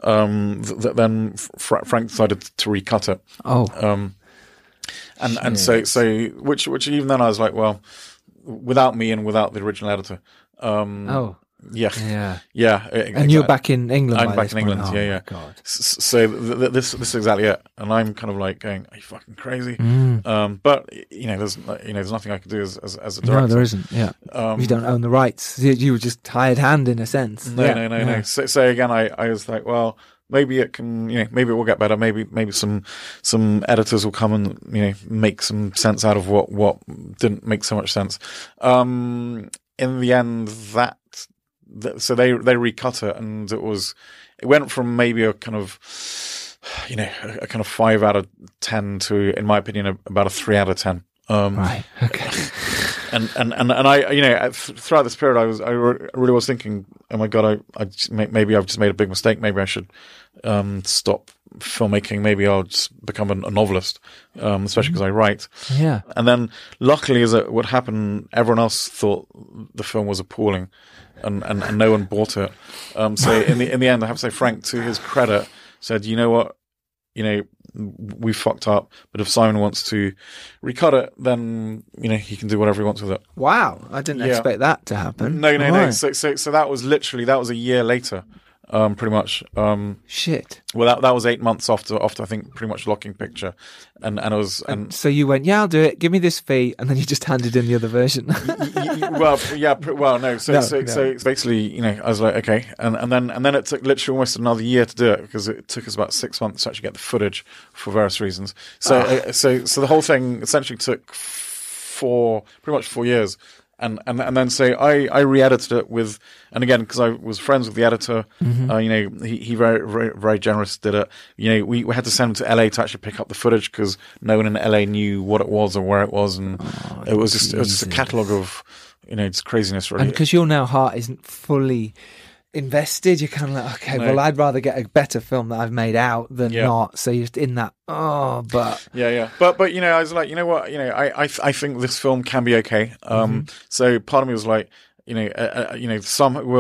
everything, then Frank decided to recut it. Oh, and so which even then I was like, well, without me and without the original editor, Exactly. And you're back in England. I'm back in England. God. So this is exactly it, and I'm kind of like going, "Are you fucking crazy?" Mm. But you know, there's nothing I could do as a director. No, there isn't. Yeah, you don't own the rights. You were just hired hand in a sense. No. So again, I was like, well. Maybe it can, you know. Maybe it will get better. Maybe some editors will come and, you know, make some sense out of what didn't make so much sense. In the end, so they recut it, and it went from maybe a kind of, you know, a kind of 5 out of 10 to, in my opinion, about a 3 out of 10. Right. Okay. And I, you know, throughout this period, I really was thinking, oh my God, maybe I've just made a big mistake. Maybe I should stop filmmaking. Maybe I'll just become a novelist, especially because I write. Yeah. And then, luckily, as what happened, everyone else thought the film was appalling, and no one bought it. So in the end, I have to say, Frank, to his credit, said, you know what, you know. We fucked up, but if Simon wants to recut it, then, you know, he can do whatever he wants with it. Wow, I didn't expect that to happen. No. So that was a year later. pretty much. Shit. Well, that was 8 months after I think pretty much locking picture, and I was and so you went, yeah, I'll do it. Give me this fee, and then you just handed in the other version. Well, no. So it's basically, you know, I was like, okay, and then it took literally almost another year to do it because it took us about 6 months to actually get the footage for various reasons. So the whole thing essentially took pretty much 4 years. And then I re-edited it with, and again, because I was friends with the editor, mm-hmm. You know, he very, very, very generous did it. You know, we had to send him to LA to actually pick up the footage because no one in LA knew what it was or where it was, and it was just a catalogue of, you know, it's craziness really. And because your now heart isn't fully invested, you're kind of like, okay, no. Well, I'd rather get a better film that I've made out than not. So you're just in that. But you know, I was like, you know what, you know, I think this film can be okay. So part of me was like, you know,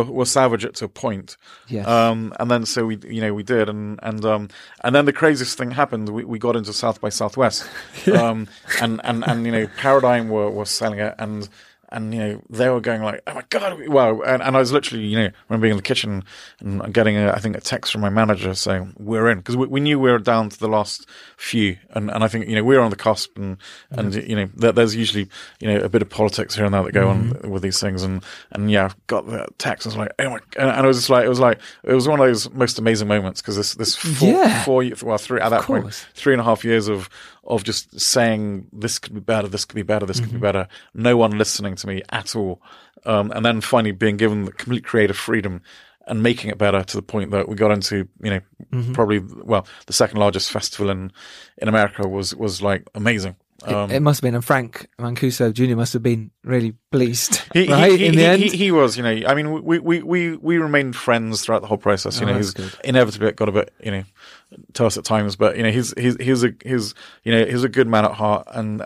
we'll salvage it to a point. Yes. And then so we did, and then the craziest thing happened. We got into South by Southwest, and you know, Paradigm were selling it, and. And, you know, they were going like, oh, my God. Wow. And I was literally, you know, when being in the kitchen and getting, I think, a text from my manager saying, we're in. Because we knew we were down to the last few. And I think, you know, we were on the cusp. And you know, there's usually, you know, a bit of politics here and there that go on with these things. And I got the text. I was like, oh, my God. And I was just like, it was one of those most amazing moments. Because this three and a half years of just saying this could be better, no one listening to me at all, and then finally being given the complete creative freedom and making it better to the point that we got into, you know, probably, well, the second largest festival in America was like amazing. It must have been, and Frank Mancuso Jr. must have been really pleased. In the end, he was. You know, I mean, we remained friends throughout the whole process. You know, he's inevitably got a bit, you know, terse at times, but you know, he's a good man at heart, and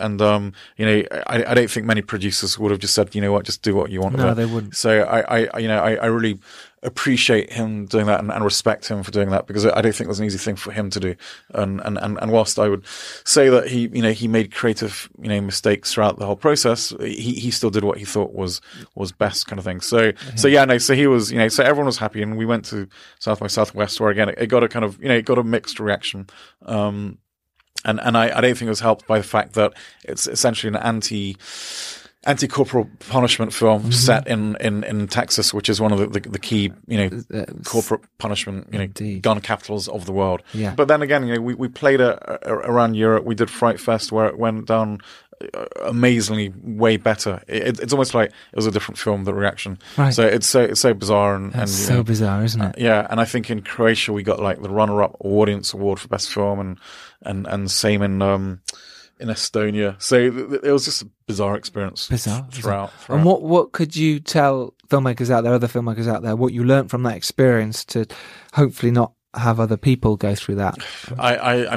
you know, I don't think many producers would have just said, you know what, just do what you want. No, they wouldn't. So I really appreciate him doing that and respect him for doing that, because I don't think it was an easy thing for him to do. And whilst I would say that he, you know, he made creative, you know, mistakes throughout the whole process, he still did what he thought was best, kind of thing. So he was, you know, so everyone was happy, and we went to South by Southwest, where again it got a kind of, you know, it got a mixed reaction. And I don't think it was helped by the fact that it's essentially an anti-corporal punishment film set in Texas, which is one of the key, you know, corporate punishment, you know, gun capitals of the world. Yeah. But then again, you know, we played around Europe. We did Fright Fest, where it went down amazingly way better. It's almost like it was a different film, the reaction. Right. So it's so bizarre. And bizarre, isn't it? Yeah. And I think in Croatia, we got like the runner-up audience award for best film, and same in Estonia. So it was just a bizarre experience throughout. And what could you tell other filmmakers out there, what you learned from that experience to hopefully not have other people go through that? I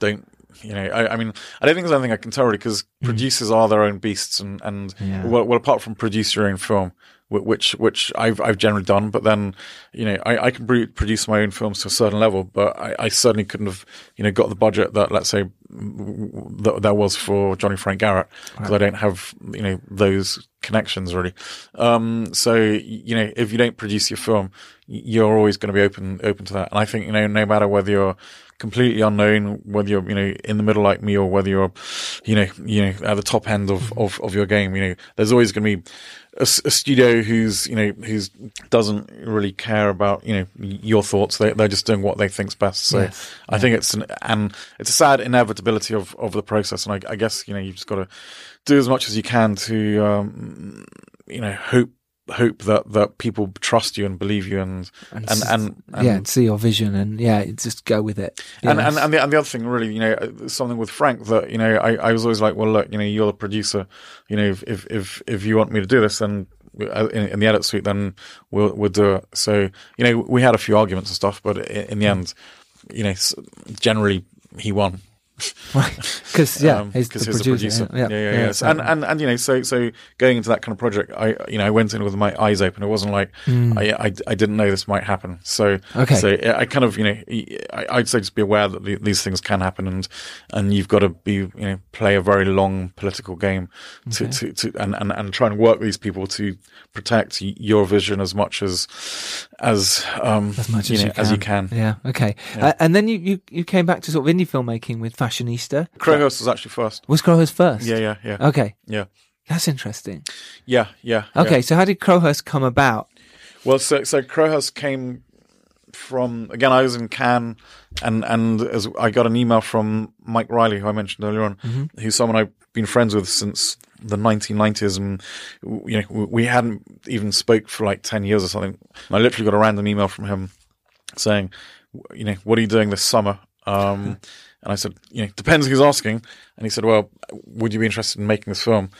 don't think there's anything I can tell, really, because producers are their own beasts, well, apart from produce your own film, which I've generally done, but then, you know, I can produce my own films to a certain level, but I certainly couldn't have, you know, got the budget that, let's say, that was for Johnny Frank Garrett, because I don't have, you know, those connections really. So, you know, if you don't produce your film, you're always going to be open to that. And I think, you know, no matter whether you're completely unknown, whether you're, you know, in the middle like me, or whether you're, you know, at the top end of your game, you know, there's always going to be a studio who's doesn't really care about, you know, your thoughts. They're just doing what they think's best. So yes. I think it's a sad inevitability of the process. And I guess, you know, you've just got to do as much as you can to, you know, hope that people trust you and believe you and see your vision, and just go with it. And the other thing, really, you know, something with Frank that, you know, I was always like, well, look, you know, you're the producer, you know, if you want me to do this, then in the edit suite, then we'll do it. So, you know, we had a few arguments and stuff, but in the end, you know, generally he won. Because he's the producer. And you know, so going into that kind of project, I went in with my eyes open. It wasn't like I didn't know this might happen. So I kind of, I'd say just be aware that these things can happen, and you've got to be play a very long political game to try and work these people to protect your vision as much as you can. Yeah. Okay. Yeah. And then you came back to sort of indie filmmaking with Fashionista. Crowhurst was actually first. Was Crowhurst first? Yeah. Okay. Yeah. That's interesting. Yeah. Okay. Yeah. So how did Crowhurst come about? Well, so Crowhurst came from, again, I was in Cannes, and as I got an email from Mike Riley, who I mentioned earlier on, who's someone I've been friends with since the 1990s, and we hadn't even spoke for like 10 years or something. And I literally got a random email from him saying, what are you doing this summer? And I said, depends who's asking. And he said, well, would you be interested in making this film?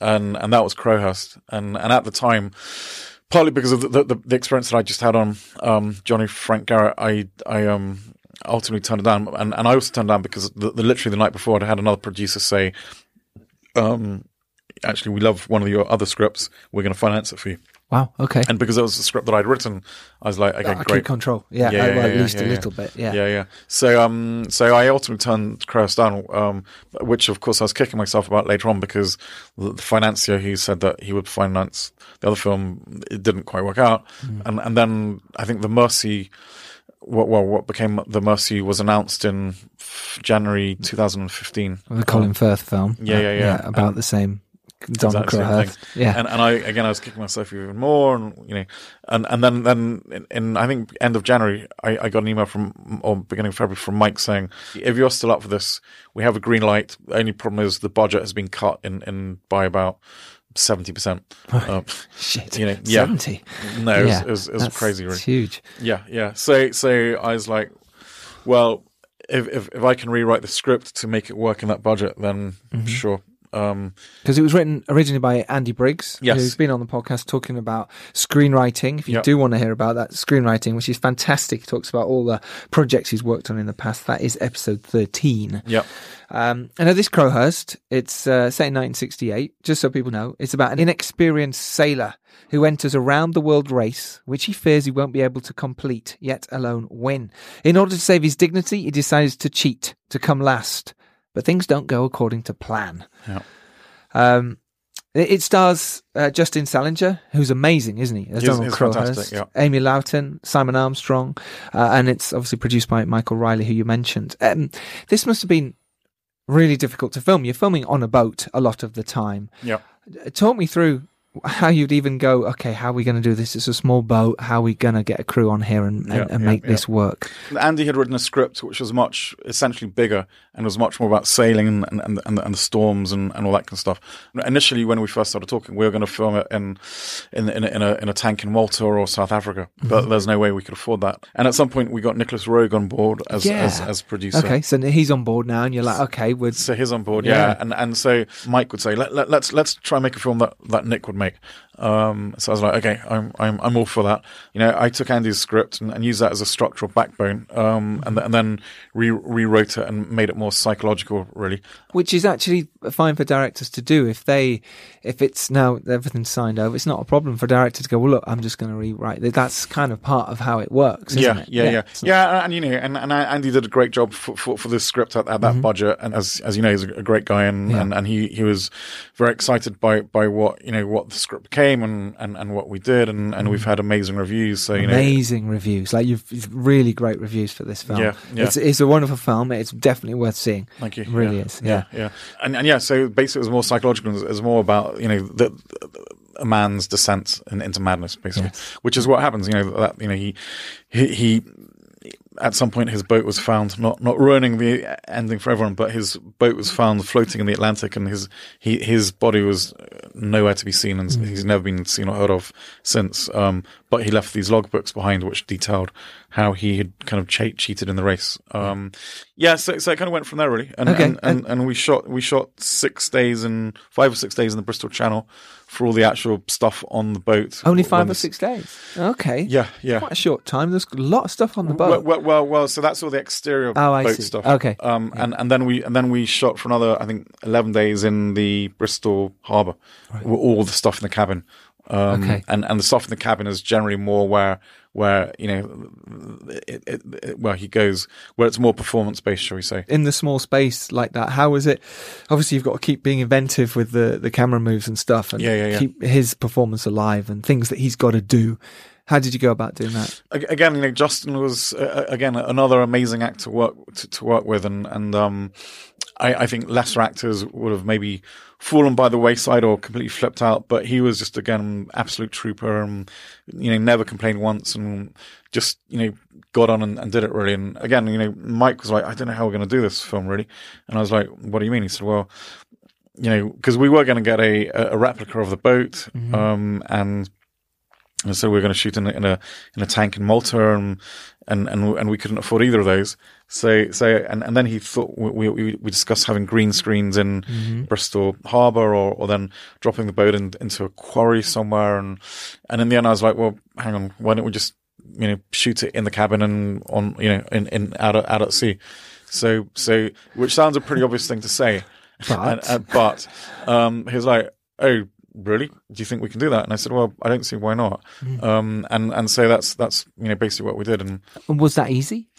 And that was Crowhurst. And at the time, partly because of the experience that I just had on Johnny Frank Garrett, I ultimately turned it down. And I also turned it down because literally the night before, I had another producer say, actually, we love one of your other scripts. We're going to finance it for you. Wow. Okay. And because it was the script that I'd written, I was like, okay, great. I can control. Yeah, at least a little bit. Yeah. So I ultimately turned Crowhurst down, which of course I was kicking myself about later on, because the financier who said that he would finance the other film, it didn't quite work out. And then I think the Mercy, what became the Mercy, was announced in January 2015. The Colin Firth film. Yeah. About the same. Donald Crowhurst. Yeah. And I was kicking myself even more, and then in I think end of January I got an email or beginning of February from Mike saying, if you're still up for this, we have a green light. The only problem is the budget has been cut in by about 70%. Shit. 70. No, it was crazy. It's huge. Yeah. So I was like, well, if I can rewrite the script to make it work in that budget, then sure. Because it was written originally by Andy Briggs, who's been on the podcast talking about screenwriting. If you do want to hear about that screenwriting, which is fantastic, he talks about all the projects he's worked on in the past. That is episode 13. Yep. And at this Crowhurst, it's set in 1968. Just so people know, it's about an inexperienced sailor who enters a round-the-world race, which he fears he won't be able to complete, yet alone win. In order to save his dignity, he decides to cheat to come last. But things don't go according to plan. Yeah. It stars Justin Salinger, who's amazing, isn't he? As Donald Crowhurst, Amy Lowton, Simon Armstrong, and it's obviously produced by Michael Riley, who you mentioned. This must have been really difficult to film. You're filming on a boat a lot of the time. Yeah. Talk me through how you'd even go, okay, how are we going to do this? It's a small boat. How are we going to get a crew on here and make this work? Andy had written a script which was essentially bigger and was much more about sailing and the storms and all that kind of stuff. Initially, when we first started talking, we were going to film it in a tank in Malta or South Africa, but there's no way we could afford that. And at some point, we got Nicholas Roeg on board as producer. Okay, so he's on board now, and you're like, okay, so he's on board, yeah. And so Mike would say, let's try and make a film that Nick would make. So I was like, okay, I'm all for that. I took Andy's script and used that as a structural backbone, and then rewrote it and made it more psychological, really. Which is actually fine for directors to do if it's now everything's signed over. It's not a problem for directors to go, well, look, I'm just going to rewrite. That's kind of part of how it works, isn't it? Yeah. And Andy did a great job for this script at that budget. And as you know, he's a great guy, and he was very excited by what the script became. And what we did, and we've had amazing reviews. So amazing reviews, like you've really great reviews for this film. Yeah. It's a wonderful film. It's definitely worth seeing. Thank you. It really is. Yeah. And so basically, it was more psychological. It was more about a man's descent into madness, basically, which is what happens. He at some point his boat was found, not ruining the ending for everyone, but his boat was found floating in the Atlantic, and his body was nowhere to be seen, and he's never been seen or heard of since. But he left these logbooks behind, which detailed how he had kind of cheated in the race. So it kind of went from there, really. And we shot 5 or 6 days in the Bristol Channel. for all the actual stuff on the boat. Only 5 or 6 days. Okay. Yeah, yeah. Quite a short time. There's a lot of stuff on the boat. Well, so that's all the exterior boat stuff. Okay. Yeah. and then we shot for another, I think, 11 days in the Bristol harbour. Right. With all the stuff in the cabin. Okay. And the stuff in the cabin is generally more where you know where he goes, where it's more performance based, shall we say? In the small space like that, how is it? Obviously, you've got to keep being inventive with the camera moves and stuff, and keep his performance alive and things that he's got to do. How did you go about doing that? Again, you know, Justin was another amazing actor to work with, and I think lesser actors would have maybe fallen by the wayside or completely flipped out, but he was just, again, absolute trooper and, you know, never complained once and just, you know, got on and did it really. And again, you know, Mike was like, I don't know how we're going to do this film really. And I was like, what do you mean? He said, well, you know, because we were going to get a replica of the boat, mm-hmm. And so we were going to shoot in a tank in Malta, and we couldn't afford either of those. So then he thought we discussed having green screens in mm-hmm. Bristol Harbour, or then dropping the boat into a quarry somewhere, and in the end I was like, well, hang on, why don't we just, you know, shoot it in the cabin and on, you know, out at sea? So which sounds a pretty obvious thing to say, but he was like, oh, really? Do you think we can do that? And I said, well, I don't see why not. Mm. And so that's you know, basically what we did. And was that easy?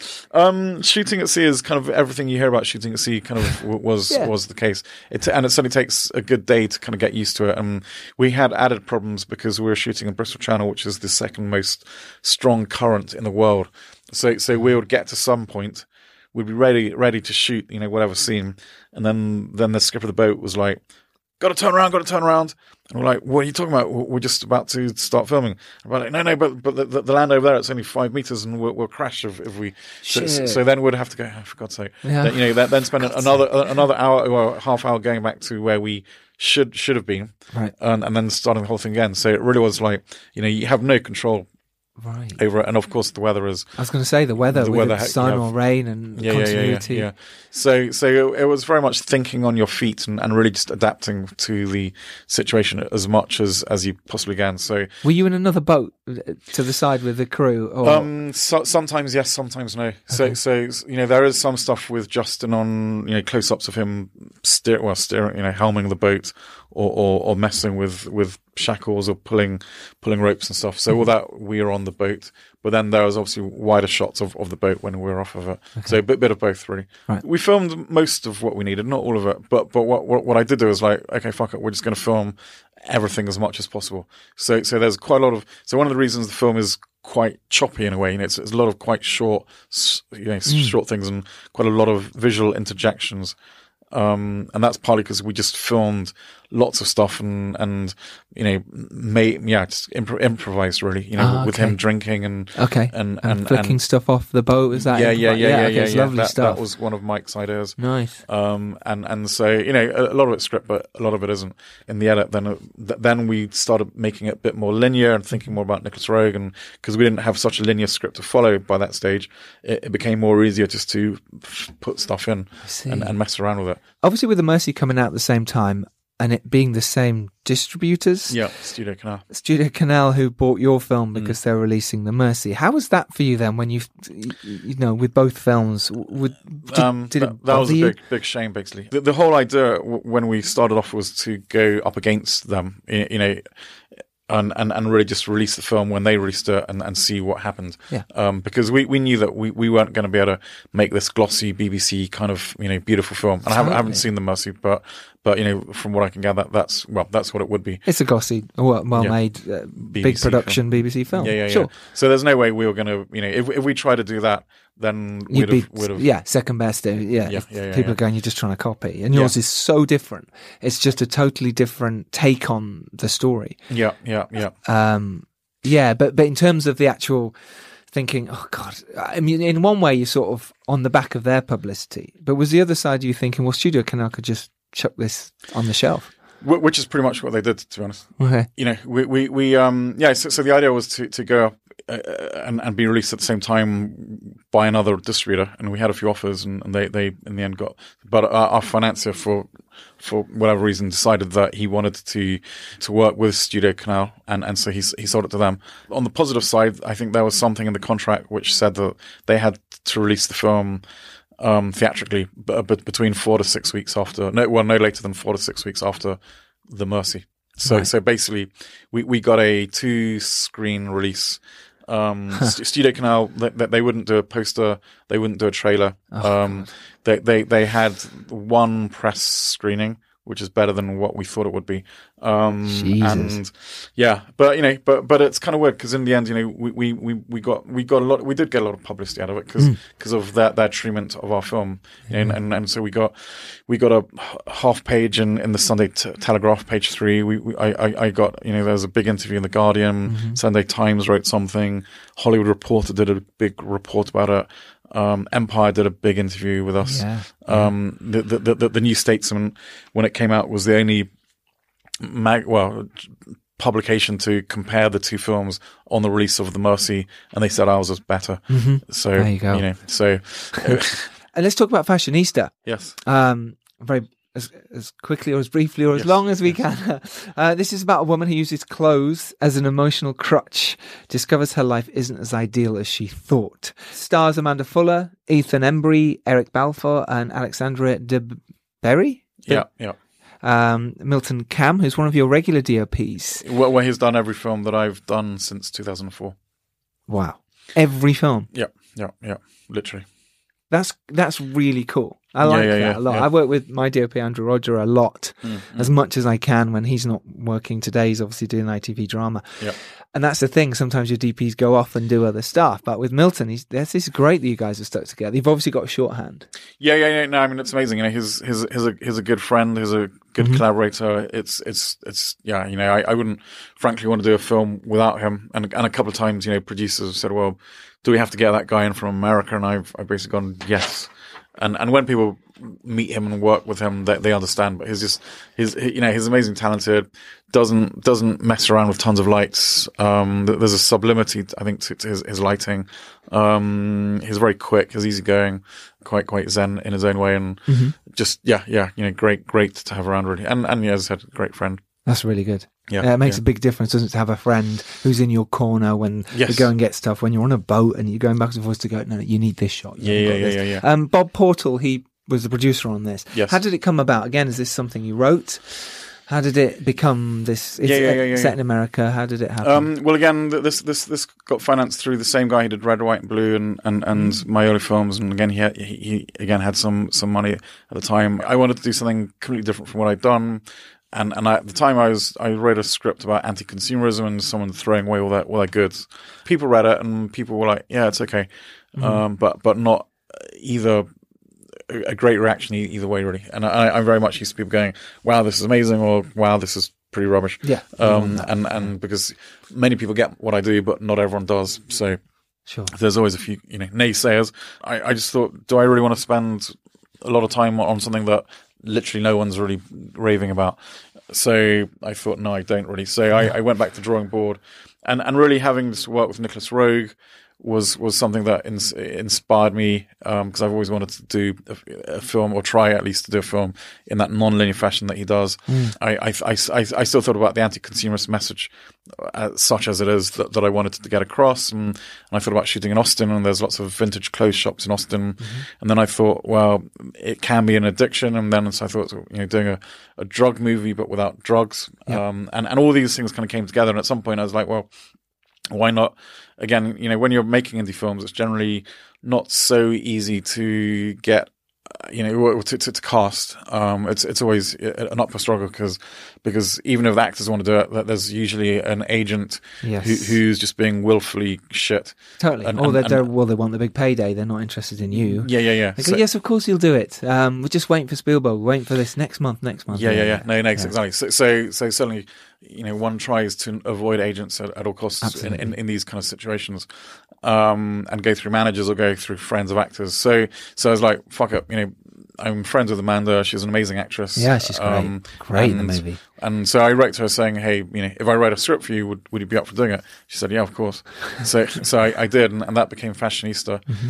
Shooting at sea is kind of everything you hear about shooting at sea kind of was the case. And it certainly takes a good day to kind of get used to it. And we had added problems because we were shooting in Bristol Channel, which is the second most strong current in the world. So we would get to some point, we'd be ready to shoot, you know, whatever scene. And then the skipper of the boat was like, got to turn around. And we're like, what are you talking about? We're just about to start filming. And we're like, no, but the land over there, it's only 5 meters and we'll crash if we... So then we'd have to go, oh, for God's sake. Yeah. Then, you know, then spend another hour or half hour going back to where we should have been. Right. And then starting the whole thing again. So it really was like, you know, you have no control over it. And of course the weather is... I was going to say, the weather, sun or rain and continuity. Yeah. So it was very much thinking on your feet and really just adapting to the situation as much as you possibly can. So were you in another boat to the side with the crew? Or? So, sometimes yes, sometimes no. Okay. So you know, there is some stuff with Justin on, you know, close-ups of him steering, you know, helming the boat or messing with shackles or pulling ropes and stuff. So all that we are on the boat. But then there was obviously wider shots of the boat when we were off of it. Okay. So a bit of both, really. Right. We filmed most of what we needed, not all of it. But what I did do is like, okay, fuck it, we're just going to film everything as much as possible. So there's quite a lot of... So one of the reasons the film is quite choppy in a way, you know, it's a lot of quite short, you know, short things and quite a lot of visual interjections. And that's partly because we just filmed lots of stuff and you know, just improvised really, you know, with him drinking and flicking stuff off the boat. Is that lovely stuff. That was one of Mike's ideas. Nice. And so, you know, a lot of it's script, but a lot of it isn't. In the edit, then we started making it a bit more linear and thinking more about Nicholas Roeg, and because we didn't have such a linear script to follow by that stage, it became more easier just to put stuff in and mess around with it. Obviously, with The Mercy coming out at the same time and it being the same distributors. Yeah, Studio Canal, who bought your film because they're releasing The Mercy. How was that for you then when you know, with both films? That was a big shame, basically. The whole idea when we started off was to go up against them, you know, and really just release the film when they released it and see what happened. Yeah. Because we knew that we weren't going to be able to make this glossy BBC kind of, you know, beautiful film. And I haven't seen The Mercy, but you know, from what I can gather, that's what it would be. It's a glossy, well-made, big production film. BBC film. Yeah. Sure. So there's no way we were going to, you know, if we try to do that, then we'd have... Yeah, second best. People are going, you're just trying to copy. And yours is so different. It's just a totally different take on the story. Yeah. But in terms of the actual thinking, oh, God, I mean, in one way, you're sort of on the back of their publicity. But was the other side you thinking, well, Studio Canal could just chuck this on the shelf? Which is pretty much what they did, to be honest. Okay. You know, we so the idea was to go up and be released at the same time by another distributor. And we had a few offers, and they in the end got. But our financier, for whatever reason, decided that he wanted to work with Studio Canal, and so he sold it to them. On the positive side, I think there was something in the contract which said that they had to release the film theatrically, but between 4 to 6 weeks after. No later than 4 to 6 weeks after The Mercy. So right. So basically, we got a 2-screen release. Studio Canal, they wouldn't do a poster, they wouldn't do a trailer. They had one press screening, which is better than what we thought it would be. Jesus. And yeah, but you know, but it's kind of weird because in the end, you know, we got a lot. We did get a lot of publicity out of it because of their treatment of our film, yeah. and so we got a half page in the Sunday Telegraph, page 3. I got, you know, there was a big interview in the Guardian. Mm-hmm. Sunday Times wrote something. Hollywood Reporter did a big report about it. Empire did a big interview with us. Yeah, yeah. The New Statesman, when it came out, was the only publication to compare the two films on the release of The Mercy, and they said ours was better. Mm-hmm. So there you go. You know, so and let's talk about Fashionista. Yes. As quickly or as briefly or as long as we can. This is about a woman who uses clothes as an emotional crutch, discovers her life isn't as ideal as she thought. Stars Amanda Fuller, Ethan Embry, Eric Balfour and Alexandra de Berry? Yeah. Milton Cam, who's one of your regular DOPs. Well, he's done every film that I've done since 2004. Wow. Every film? Yeah. Literally. That's really cool. I like that a lot. Yeah. I work with my DOP, Andrew Roger, a lot, as much as I can when he's not working today. He's obviously doing ITV drama. Yep. And that's the thing. Sometimes your DPs go off and do other stuff. But with Milton, this is great that you guys are stuck together. You've obviously got a shorthand. Yeah. No, I mean, it's amazing. You know, he's a good friend. He's a good collaborator. It's, you know, I wouldn't frankly want to do a film without him. And a couple of times, you know, producers have said, well, do we have to get that guy in from America? And I've basically gone, yes. And when people meet him and work with him, they understand. But he's amazing, talented. Doesn't mess around with tons of lights. There's a sublimity, I think, to his lighting. He's very quick. He's easygoing, quite zen in his own way, and just you know, great to have around, really. And yeah, as I said, great friend. That's really good. Yeah, it makes a big difference, doesn't it, to have a friend who's in your corner when you go and get stuff, when you're on a boat and you're going back and forth to go, no, you need this shot. Yeah. Bob Portal, he was the producer on this. Yes. How did it come about? Again, is this something you wrote? How did it become this? It's set in America. How did it happen? Well, again, this got financed through the same guy who did Red, White and Blue and my early films. And again, he had some money at the time. I wanted to do something completely different from what I'd done. And at the time, I wrote a script about anti-consumerism and someone throwing away all their goods. People read it and people were like, "Yeah, it's okay," but not either a great reaction either way, really. And I very much used to people going, "Wow, this is amazing," or "Wow, this is pretty rubbish." Yeah. And because many people get what I do, but not everyone does. So there's always a few, you know, naysayers. I just thought, do I really want to spend a lot of time on something that literally no one's really raving about? So I thought, no, I don't really. So I went back to the drawing board, and really having this work with Nicholas Roeg was something that inspired me, because I've always wanted to do a film, or try at least to do a film in that non-linear fashion that he does. I still thought about the anti-consumerist message, such as it is, that I wanted to get across, and I thought about shooting in Austin, and there's lots of vintage clothes shops in Austin, and then I thought, well, it can be an addiction, and so I thought, you know, doing a drug movie but without drugs, and all these things kind of came together, and at some point I was like, well, why not? Again, you know, when you're making indie films, it's generally not so easy to get, you know, to cast. It's always an uphill struggle because even if the actors want to do it, there's usually an agent who's just being willfully shit. Totally. They want the big payday. They're not interested in you. Yeah. They go, yes, of course you'll do it. We're just waiting for Spielberg. We're waiting for this next month. Yeah. No, exactly. So suddenly, you know, one tries to avoid agents at all costs in these kind of situations, and go through managers or go through friends of actors. So I was like, fuck it, you know, I'm friends with Amanda. She's an amazing actress. Yeah, she's great. Great in the movie. And so I wrote her saying, hey, you know, if I write a script for you, would you be up for doing it? She said, yeah, of course. So I did, and that became Fashionista. Mm-hmm.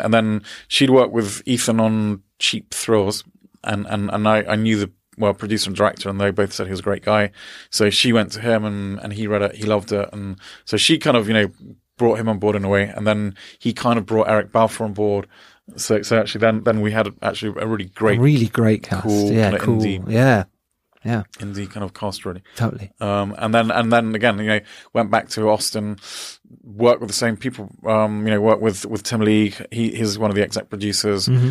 And then she'd worked with Ethan on Cheap Thrills, and I knew the producer and director, and they both said he was a great guy. So she went to him, and he read it, he loved it, and so she kind of, you know, brought him on board in a way, and then he kind of brought Eric Balfour on board. So actually, then we had actually a really great cast, cool, yeah, kind of cool, indie, yeah, indie kind of cast, really, totally. And then again, you know, went back to Austin, worked with the same people. You know, worked with Tim Lee. He's one of the exec producers. Mm-hmm.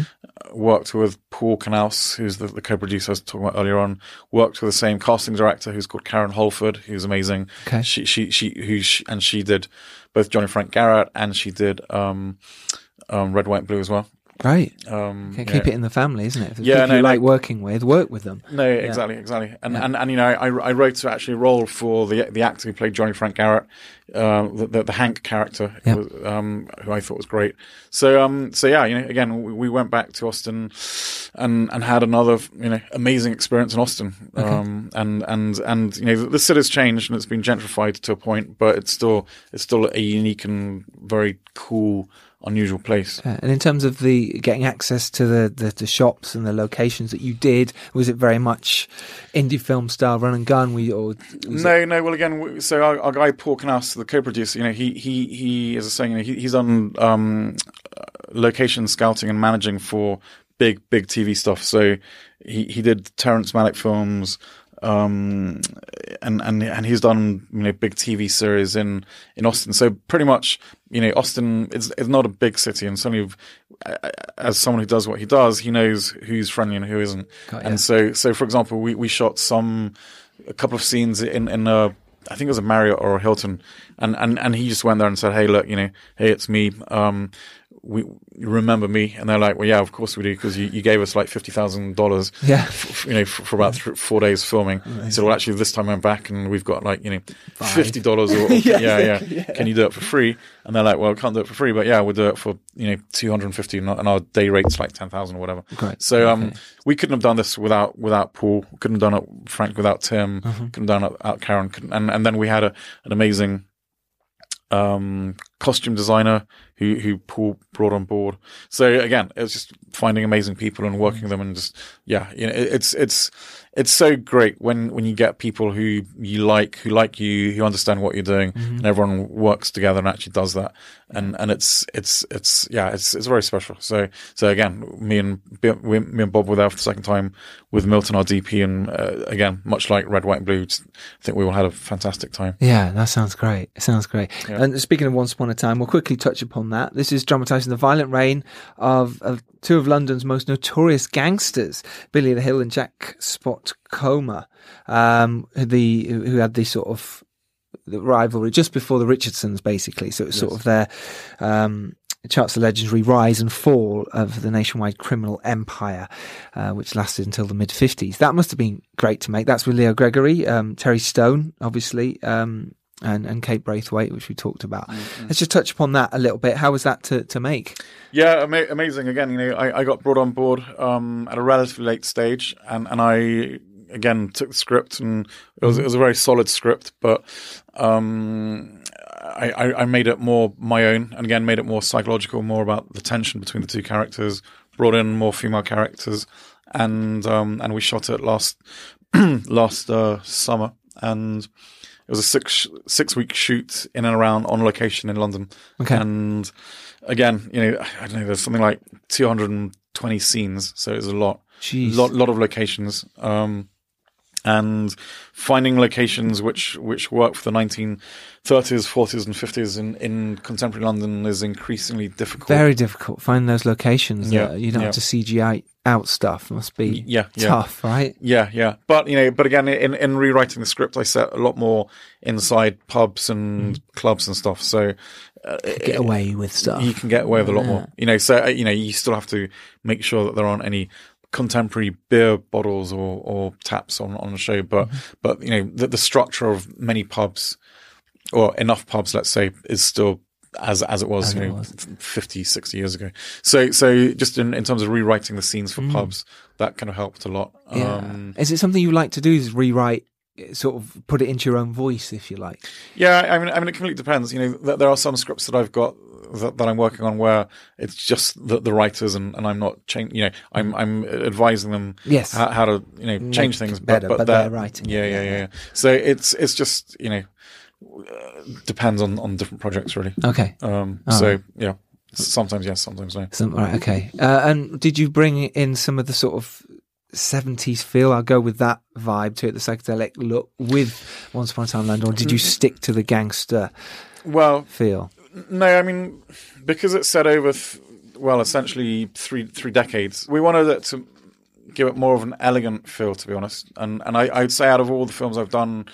Worked with Paul Knaus, who's the co-producer I was talking about earlier on. Worked with the same casting director, who's called Karen Holford, who's amazing. Okay, she did both Johnny Frank Garrett, and she did Red, White and Blue as well. Great. Can't keep it in the family, isn't it? Yeah, no, you like working with, work with them. No, yeah. Exactly. And you know, I wrote actually a role for the actor who played Johnny Frank Garrett, the Hank character, who I thought was great. So yeah, you know, again, we went back to Austin and had another, you know, amazing experience in Austin. Okay. And you know, the city's changed and it's been gentrified to a point, but it's still a unique and very cool, unusual place. Yeah. And in terms of the getting access to the shops and the locations that you did, was it very much indie film style, run and gun? No. Well, again, so our guy Paul Knaus, the co-producer, you know, he as I saying, you know, he's on location scouting and managing for big TV stuff. So he did Terrence Malick films. And he's done, you know, big TV series in Austin. So pretty much, you know, Austin is not a big city, and suddenly, as someone who does what he does, he knows who's friendly and who isn't. God, yeah. And so for example, we shot a couple of scenes in I think it was a Marriott or a Hilton, and he just went there and said, hey, look, you know, hey, it's me. We remember me, and they're like, well, yeah, of course we do, because you gave us like $50,000, you know, for about 4 days filming. Amazing. He said, well, actually, this time I'm back, and we've got like, you know, $50 or yeah. Can you do it for free? And they're like, well, I can't do it for free, but yeah, we'll do it for, you know, $250, and our day rate's like $10,000 or whatever. Great. So we couldn't have done this without Paul. Couldn't have done it, Frank, without Tim. Mm-hmm. Couldn't have done it without Karen. And then we had an amazing costume designer who Paul brought on board. So again, it's just finding amazing people and working with them, and just, yeah, you know, it's so great when you get people who like you, who understand what you're doing, mm-hmm. and everyone works together and actually does that. And it's very special. So again, me and Bob were there for the second time with Milton, our DP, and again, much like Red, White and Blue, I think we all had a fantastic time. Yeah, that sounds great. It sounds great. Yeah. And speaking of Once Upon a Time, we'll quickly touch upon that. This is dramatising the violent reign of two of London's most notorious gangsters, Billy the Hill and Jack Spot Comer, who had the sort of the rivalry just before the Richardsons, basically. So it's sort of their charts the legendary rise and fall of the nationwide criminal empire, which lasted until the mid 50s. That must have been great to make. That's with Leo Gregory, Terry Stone, obviously, and Kate Braithwaite, which we talked about. Mm-hmm. Let's just touch upon that a little bit. How was that to make? Yeah, amazing. Again, you know, I got brought on board at a relatively late stage, and I again took the script, and it was a very solid script, but I made it more my own, and again made it more psychological, more about the tension between the two characters. Brought in more female characters, and we shot it last summer, and it was a six-week shoot in and around on location in London. Okay. And again, you know, I don't know, there's something like 220 scenes, so it was a lot. Jeez. Lot of locations. And finding locations which work for the 1930s, 40s and 50s in contemporary London is increasingly difficult. Very difficult. Find those locations that you don't have to CGI out stuff. It must be tough, right? Yeah, yeah. But, you know, again, in rewriting the script, I set a lot more inside pubs and clubs and stuff. So get away with stuff. You can get away with a lot more. You know, so, you know, you still have to make sure that there aren't any contemporary beer bottles or taps on the show, but you know the structure of many pubs, or enough pubs, let's say, is still as it was 50, 60 years ago. So just in terms of rewriting the scenes for pubs, that kind of helped a lot. Yeah. Is it something you like to do, is rewrite, sort of put it into your own voice, if you like? Yeah, I mean, it completely depends. You know, there are some scripts that I've got that I'm working on where it's just the writers and I'm not changing. You know, I'm advising them how to change things better, but they're writing. Yeah. So it's just depends on different projects really. Okay. Yeah, sometimes yes, sometimes no. Right. Okay. And did you bring in some of the sort of 70s feel? I'll go with that vibe to it, the psychedelic look with Once Upon a Time in London, or did you stick to the gangster feel? No, I mean, because it's set over essentially three decades, we wanted it to give it more of an elegant feel, to be honest. And I'd say out of all the films I've done,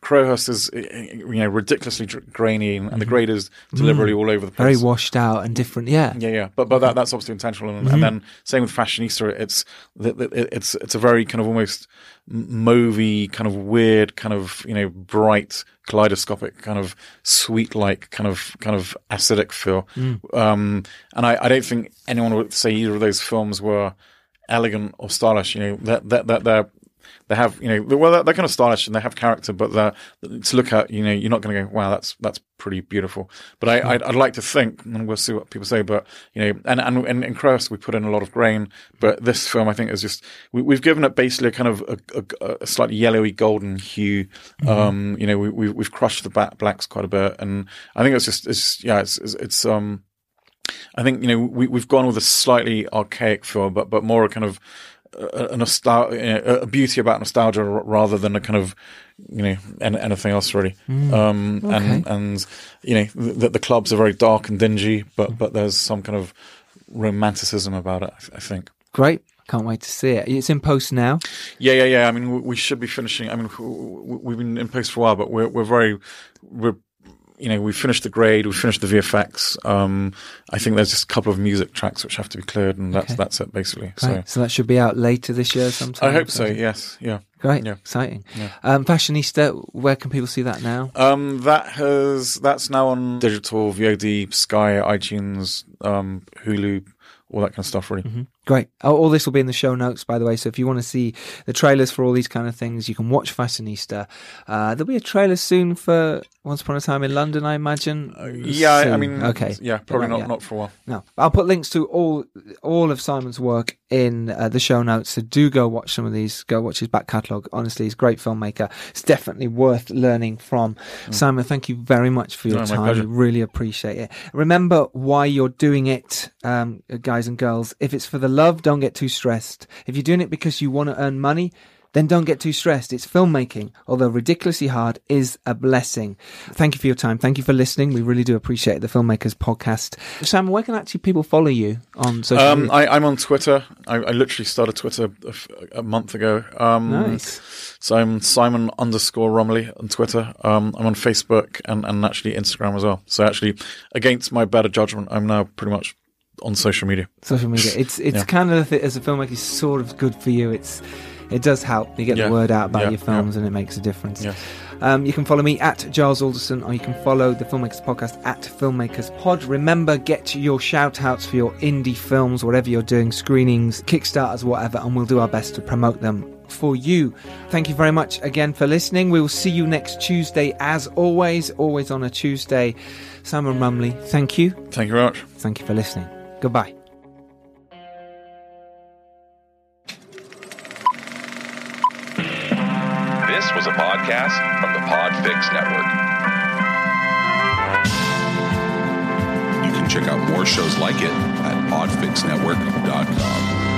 Crowhurst is ridiculously grainy, and The Grade is deliberately all over the place, very washed out and different. Yeah. But that's obviously intentional, and then same with Fashionista. It's a very kind of almost mauvey, kind of weird, kind of bright, kaleidoscopic, kind of sweet-like, kind of acidic feel. And I don't think anyone would say either of those films were elegant or stylish. They have, they're kind of stylish and they have character, but to look at, you're not going to go, wow, that's pretty beautiful. But I'd like to think, and we'll see what people say, but, and in Crowhurst we put in a lot of grain, but this film I think is just, we've given it basically a kind of a slightly yellowy golden hue. We've crushed the blacks quite a bit, and I think it's I think, we've gone with a slightly archaic feel, but more a kind of, a beauty about nostalgia rather than a kind of anything else really. Okay. and the clubs are very dark and dingy, but there's some kind of romanticism about it, I think. Great. Can't wait to see it. It's in post now. Yeah. I mean, we should be finishing. I mean, we've been in post for a while, but we're we finished The Grade, we finished the VFX. I think there's just a couple of music tracks which have to be cleared, and that's it basically. Right. So that should be out later this year sometime. I hope so. Yes. Yeah. Great. Yeah. Exciting. Yeah. Fashionista, where can people see that now? That's now on digital, VOD, Sky, iTunes, Hulu, all that kind of stuff really. Great. All this will be in the show notes, by the way, so if you want to see the trailers for all these kind of things, you can watch Fashionista. There'll be a trailer soon for Once Upon a Time in London, I imagine. Soon. I mean, probably not for a while. No, I'll put links to all of Simon's work in the show notes, so do go watch some of these. Go watch his back catalogue. Honestly, he's a great filmmaker. It's definitely worth learning from. Simon, thank you very much for your time. My pleasure. Really appreciate it. Remember why you're doing it, guys and girls. If it's for the love, don't get too stressed. If you're doing it because you want to earn money, then don't get too stressed. It's filmmaking, although ridiculously hard, is a blessing. Thank you for your time. Thank you for listening. We really do appreciate the Filmmakers Podcast. Sam, where can actually people follow you on social media? I'm on Twitter. I literally started Twitter a month ago. Nice. So I'm Simon_Rumley on Twitter. I'm on Facebook and actually Instagram as well. So actually, against my better judgment, I'm now pretty much on social media. It's kind of, as a filmmaker, it's sort of good for you. It does help. You get the word out about your films, and it makes a difference. Yeah. You can follow me at Giles Alderson, or you can follow the Filmmakers Podcast at Filmmakers Pod. Remember, get your shout-outs for your indie films, whatever you're doing, screenings, Kickstarters, whatever, and we'll do our best to promote them for you. Thank you very much again for listening. We will see you next Tuesday, as always on a Tuesday. Simon Rumley, thank you. Thank you very much. Thank you for listening. Goodbye. This was a podcast from the Podfix Network. You can check out more shows like it at podfixnetwork.com.